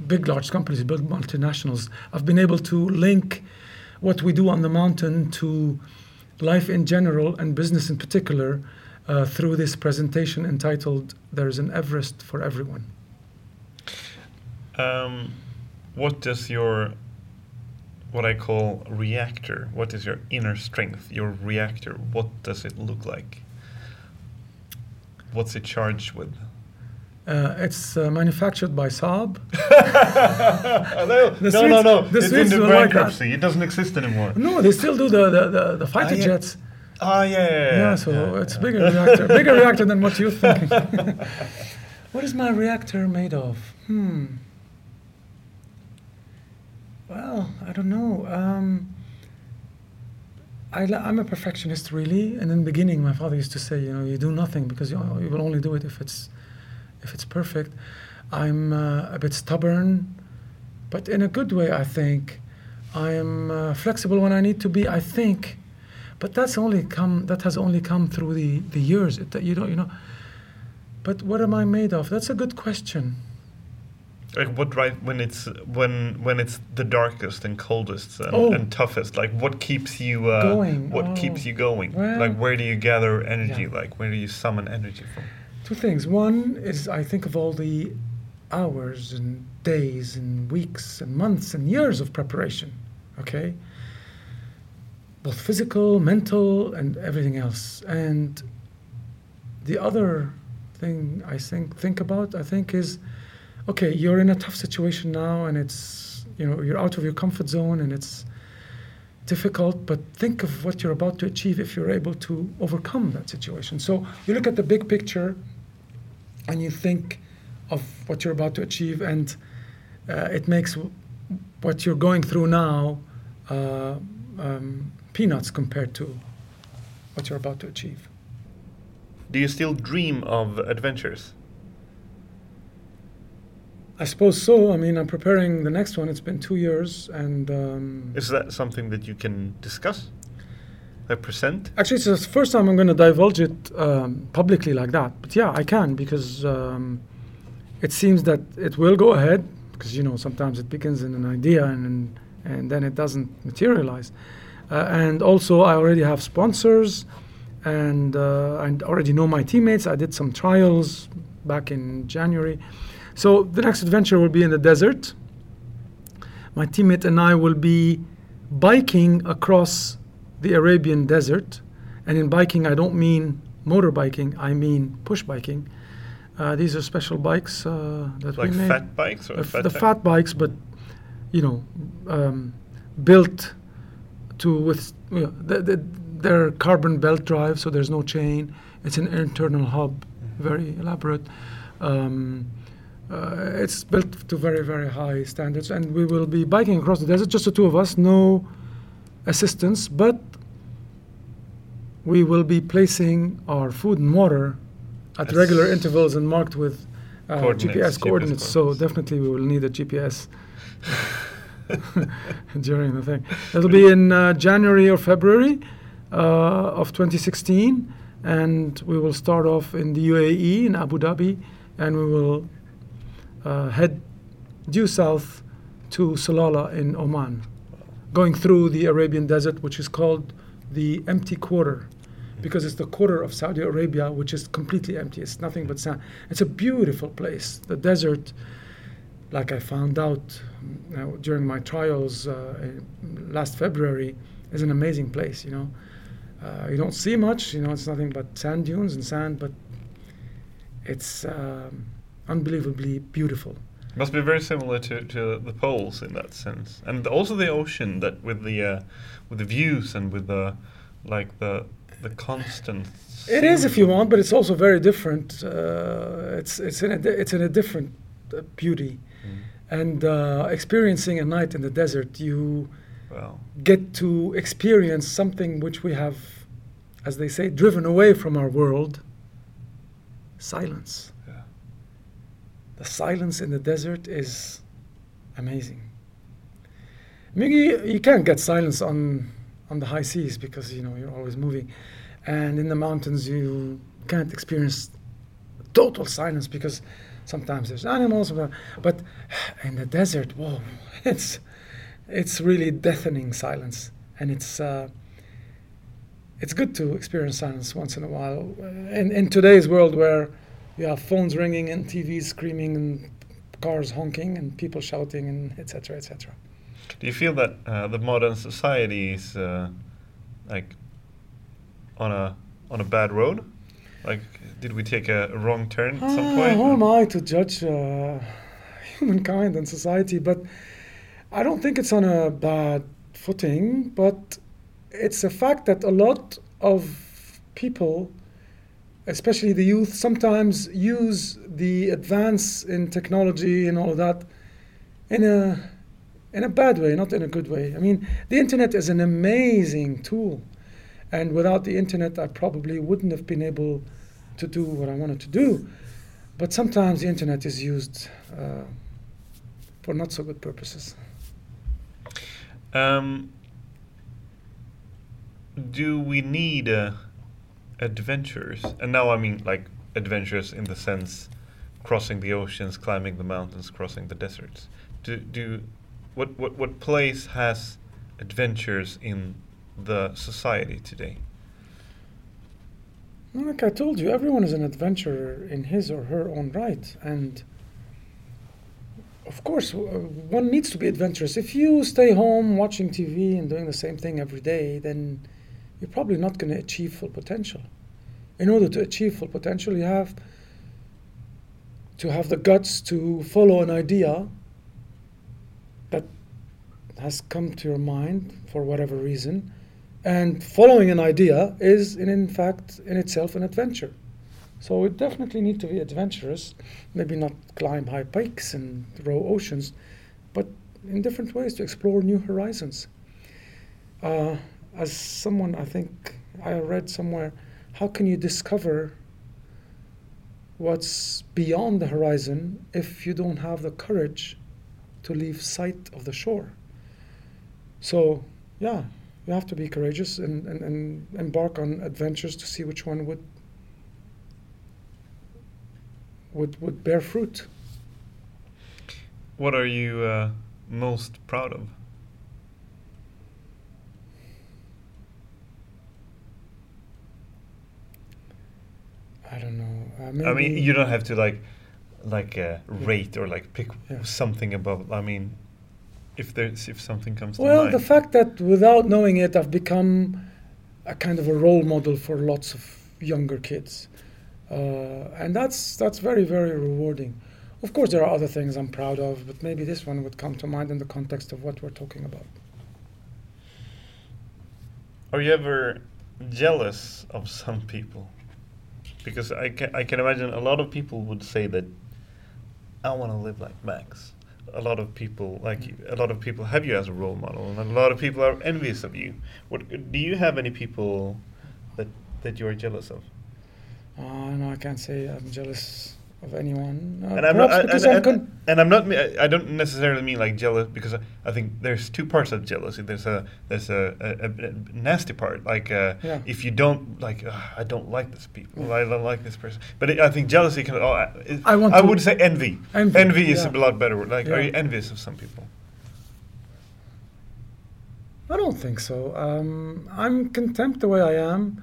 Big, large companies, big multinationals. I've been able to link what we do on the mountain to life in general and business in particular through this presentation entitled "There's an Everest for Everyone." What does your, what I call reactor, what is your inner strength, your reactor, what does it look like? What's it charged with? It's manufactured by Saab. No. It's into bankruptcy. Like it doesn't exist anymore. No, they still do the fighter jets. Yeah. So it's bigger reactor than what you're thinking. What is my reactor made of? Well, I don't know. I'm a perfectionist, really. And in the beginning, my father used to say, you know, you do nothing because you will only do it if it's perfect. I'm a bit stubborn, but in a good way, I think. I'm flexible when I need to be, I think. But that has only come through the years. But what am I made of? That's a good question. Like what when it's the darkest and coldest and toughest? Like what keeps you going? What keeps you going? Well, like where do you gather energy? Yeah. Like where do you summon energy from? Two things. One is I think of all the hours and days and weeks and months and years of preparation, okay? Both physical, mental, and everything else. And the other thing I think about is, okay, you're in a tough situation now and it's, you know, you're out of your comfort zone and it's difficult, but think of what you're about to achieve if you're able to overcome that situation. So you look at the big picture, and you think of what you're about to achieve, and it makes what you're going through now peanuts compared to what you're about to achieve. Do you still dream of adventures? I suppose so. I mean, I'm preparing the next one. It's been 2 years, and... is that something that you can discuss? Present? Actually, it's the first time I'm going to divulge it publicly like that. But yeah, I can, because it seems that it will go ahead, because, you know, sometimes it begins in an idea and then it doesn't materialize. And also, I already have sponsors, and I already know my teammates. I did some trials back in January. So the next adventure will be in the desert. My teammate and I will be biking across the Arabian desert. And in biking, I don't mean motorbiking, I mean push biking. These are special bikes that we made. Like fat bikes? Fat bikes, but, built to... They're carbon belt drive, so there's no chain. It's an internal hub, very elaborate. It's built to very, very high standards, and we will be biking across the desert, just the two of us, no assistance, but we will be placing our food and water at regular intervals and marked with GPS coordinates, so definitely we will need a GPS during the thing. It'll be in January or February of 2016, and we will start off in the UAE, in Abu Dhabi, and we will head due south to Salalah in Oman, going through the Arabian Desert, which is called the Empty Quarter, because it's the quarter of Saudi Arabia, which is completely empty. It's nothing but sand. It's a beautiful place. The desert, like I found out during my trials last February, is an amazing place, you know. You don't see much, you know, it's nothing but sand dunes and sand, but it's unbelievably beautiful. It must be very similar to the poles in that sense. And also the ocean, that with the views and with the, like, the constant. It is, if you want, but it's also very different. It's in a different beauty. Mm. And experiencing a night in the desert, you get to experience something which we have, as they say, driven away from our world. Silence. Yeah. The silence in the desert is amazing. Maybe you can't get silence on the high seas, because you know you're always moving, and in the mountains you can't experience total silence because sometimes there's animals. But in the desert, whoa, it's really deafening silence, and it's good to experience silence once in a while. In today's world, where you have phones ringing and TVs screaming and cars honking and people shouting and etc. etc. Do you feel that the modern society is like on a bad road? Like, did we take a wrong turn at some point? Who am I to judge humankind and society? But I don't think it's on a bad footing. But it's a fact that a lot of people, especially the youth, sometimes use the advance in technology and all of that in a bad way, not in a good way. I mean, the internet is an amazing tool. And without the internet, I probably wouldn't have been able to do what I wanted to do. But sometimes the internet is used for not so good purposes. Do we need adventures? And now I mean like adventures in the sense crossing the oceans, climbing the mountains, crossing the deserts. What place has adventures in the society today? Like I told you, everyone is an adventurer in his or her own right. And of course, one needs to be adventurous. If you stay home watching TV and doing the same thing every day, then you're probably not going to achieve full potential. In order to achieve full potential, you have to have the guts to follow an idea that has come to your mind for whatever reason. And following an idea is, in fact, in itself an adventure. So we definitely need to be adventurous, maybe not climb high peaks and row oceans, but in different ways to explore new horizons. As someone, I think, I read somewhere, how can you discover what's beyond the horizon if you don't have the courage to leave sight of the shore? So, yeah, you have to be courageous and embark on adventures to see which one would bear fruit. What are you most proud of? I don't know. I mean, you don't have to like rate or like pick something above. I mean, if something comes to mind. Well, the fact that without knowing it, I've become a kind of a role model for lots of younger kids, and that's very, very rewarding. Of course, there are other things I'm proud of, but maybe this one would come to mind in the context of what we're talking about. Are you ever jealous of some people, because I can imagine a lot of people would say that I want to live like Max. A lot of people have you as a role model, and a lot of people are envious of you. What do you have any people that you are jealous of? No, I can't say I'm jealous of anyone. I don't necessarily mean like jealous, because I think there's two parts of jealousy. There's a nasty part, like if you don't like, I don't like this people, I don't like this person. But I think jealousy can. I would say envy. Envy is a lot better word. Like, are you envious of some people? I don't think so. I'm content the way I am.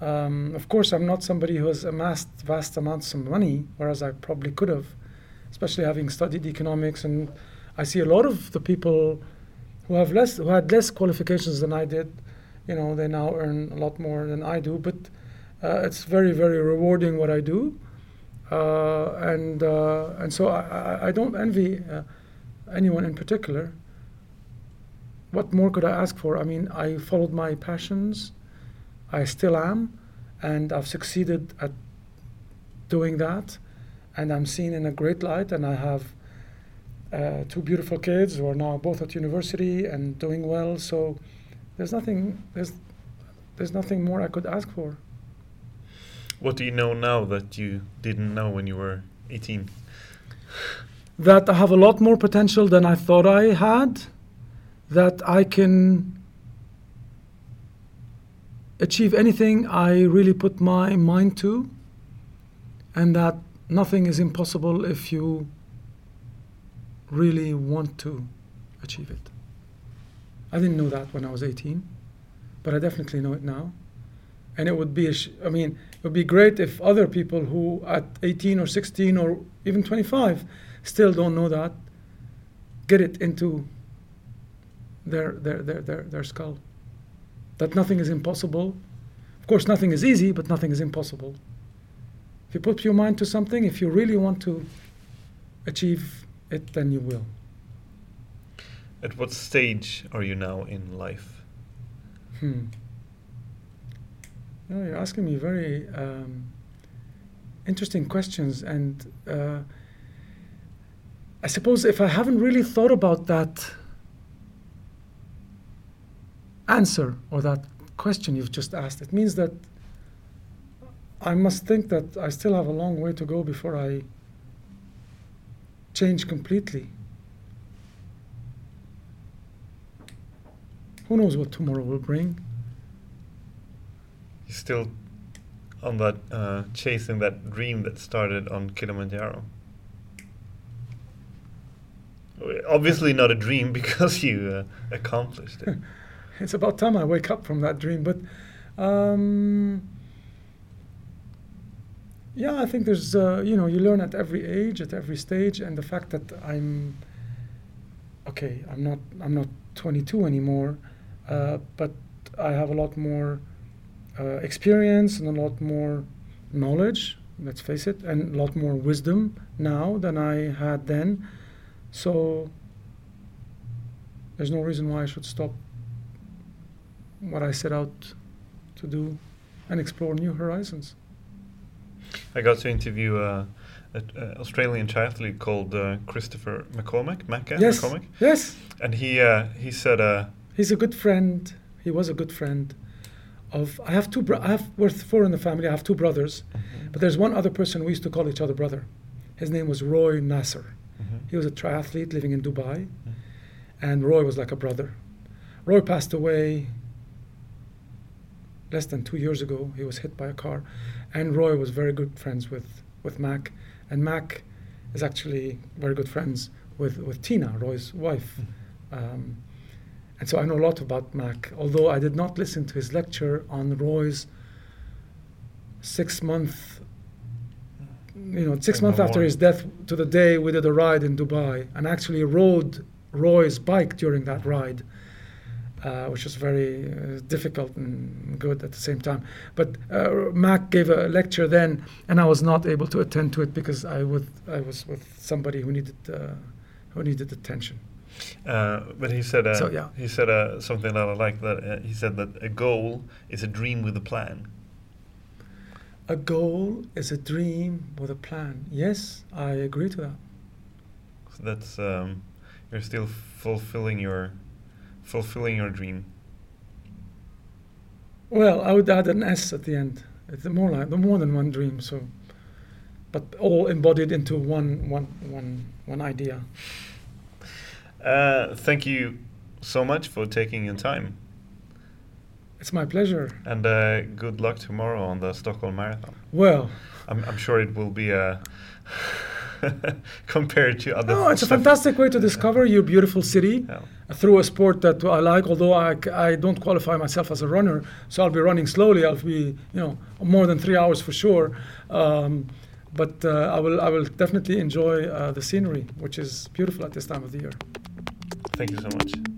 Of course, I'm not somebody who has amassed vast amounts of money, whereas I probably could have, especially having studied economics. And I see a lot of the people who had less qualifications than I did. You know, they now earn a lot more than I do. But it's very, very rewarding what I do, and so I don't envy anyone in particular. What more could I ask for? I mean, I followed my passions. I still am, and I've succeeded at doing that, and I'm seen in a great light, and I have two beautiful kids who are now both at university and doing well, so there's nothing more I could ask for. What do you know now that you didn't know when you were 18? That I have a lot more potential than I thought I had, that I can achieve anything I really put my mind to, and that nothing is impossible if you really want to achieve it. I didn't know that when I was 18, but I definitely know it now. And it would be it would be great if other people who at 18 or 16 or even 25 still don't know that get it into their skull. That nothing is impossible. Of course, nothing is easy, but nothing is impossible. If you put your mind to something, if you really want to achieve it, then you will. At what stage are you now in life? No, you're asking me very interesting questions, and I suppose if I haven't really thought about that answer or that question you've just asked, it means that I must think that I still have a long way to go before I change completely. Who knows what tomorrow will bring? You're still on that chasing that dream that started on Kilimanjaro. Obviously not a dream, because you accomplished it. It's about time I wake up from that dream, but I think there's, you learn at every age, at every stage, and the fact that I'm not 22 anymore, but I have a lot more experience and a lot more knowledge, let's face it, and a lot more wisdom now than I had then, so there's no reason why I should stop what I set out to do and explore new horizons. I got to interview an Australian triathlete called Christopher McCormick. McCormick. Yes. And he said he's a good friend. He was a good friend of. We're four in the family. I have two brothers, but there's one other person we used to call each other brother. His name was Roy Nasser. He was a triathlete living in Dubai, and Roy was like a brother. Roy passed away less than 2 years ago. He was hit by a car, and Roy was very good friends with Mac, and Mac is actually very good friends with Tina, Roy's wife, and so I know a lot about Mac, although I did not listen to his lecture on Roy's 6 month, after his death to the day. We did a ride in Dubai and actually rode Roy's bike during that ride, which was very difficult and good at the same time. But Mac gave a lecture then, and I was not able to attend to it because I was with somebody who needed attention. But he said he said something that I like. That he said that a goal is a dream with a plan. A goal is a dream with a plan. Yes, I agree to that. So that's you're still fulfilling your dream. Well, I would add an S at the end. It's more like more than one dream. So, but all embodied into one idea. Thank you so much for taking your time. It's my pleasure. And good luck tomorrow on the Stockholm Marathon. Well, I'm sure it will be compared to other. No, it's a fantastic way to discover your beautiful city through a sport that I like. Although I don't qualify myself as a runner, so I'll be running slowly. I'll be more than 3 hours for sure. But I will definitely enjoy the scenery, which is beautiful at this time of the year. Thank you so much.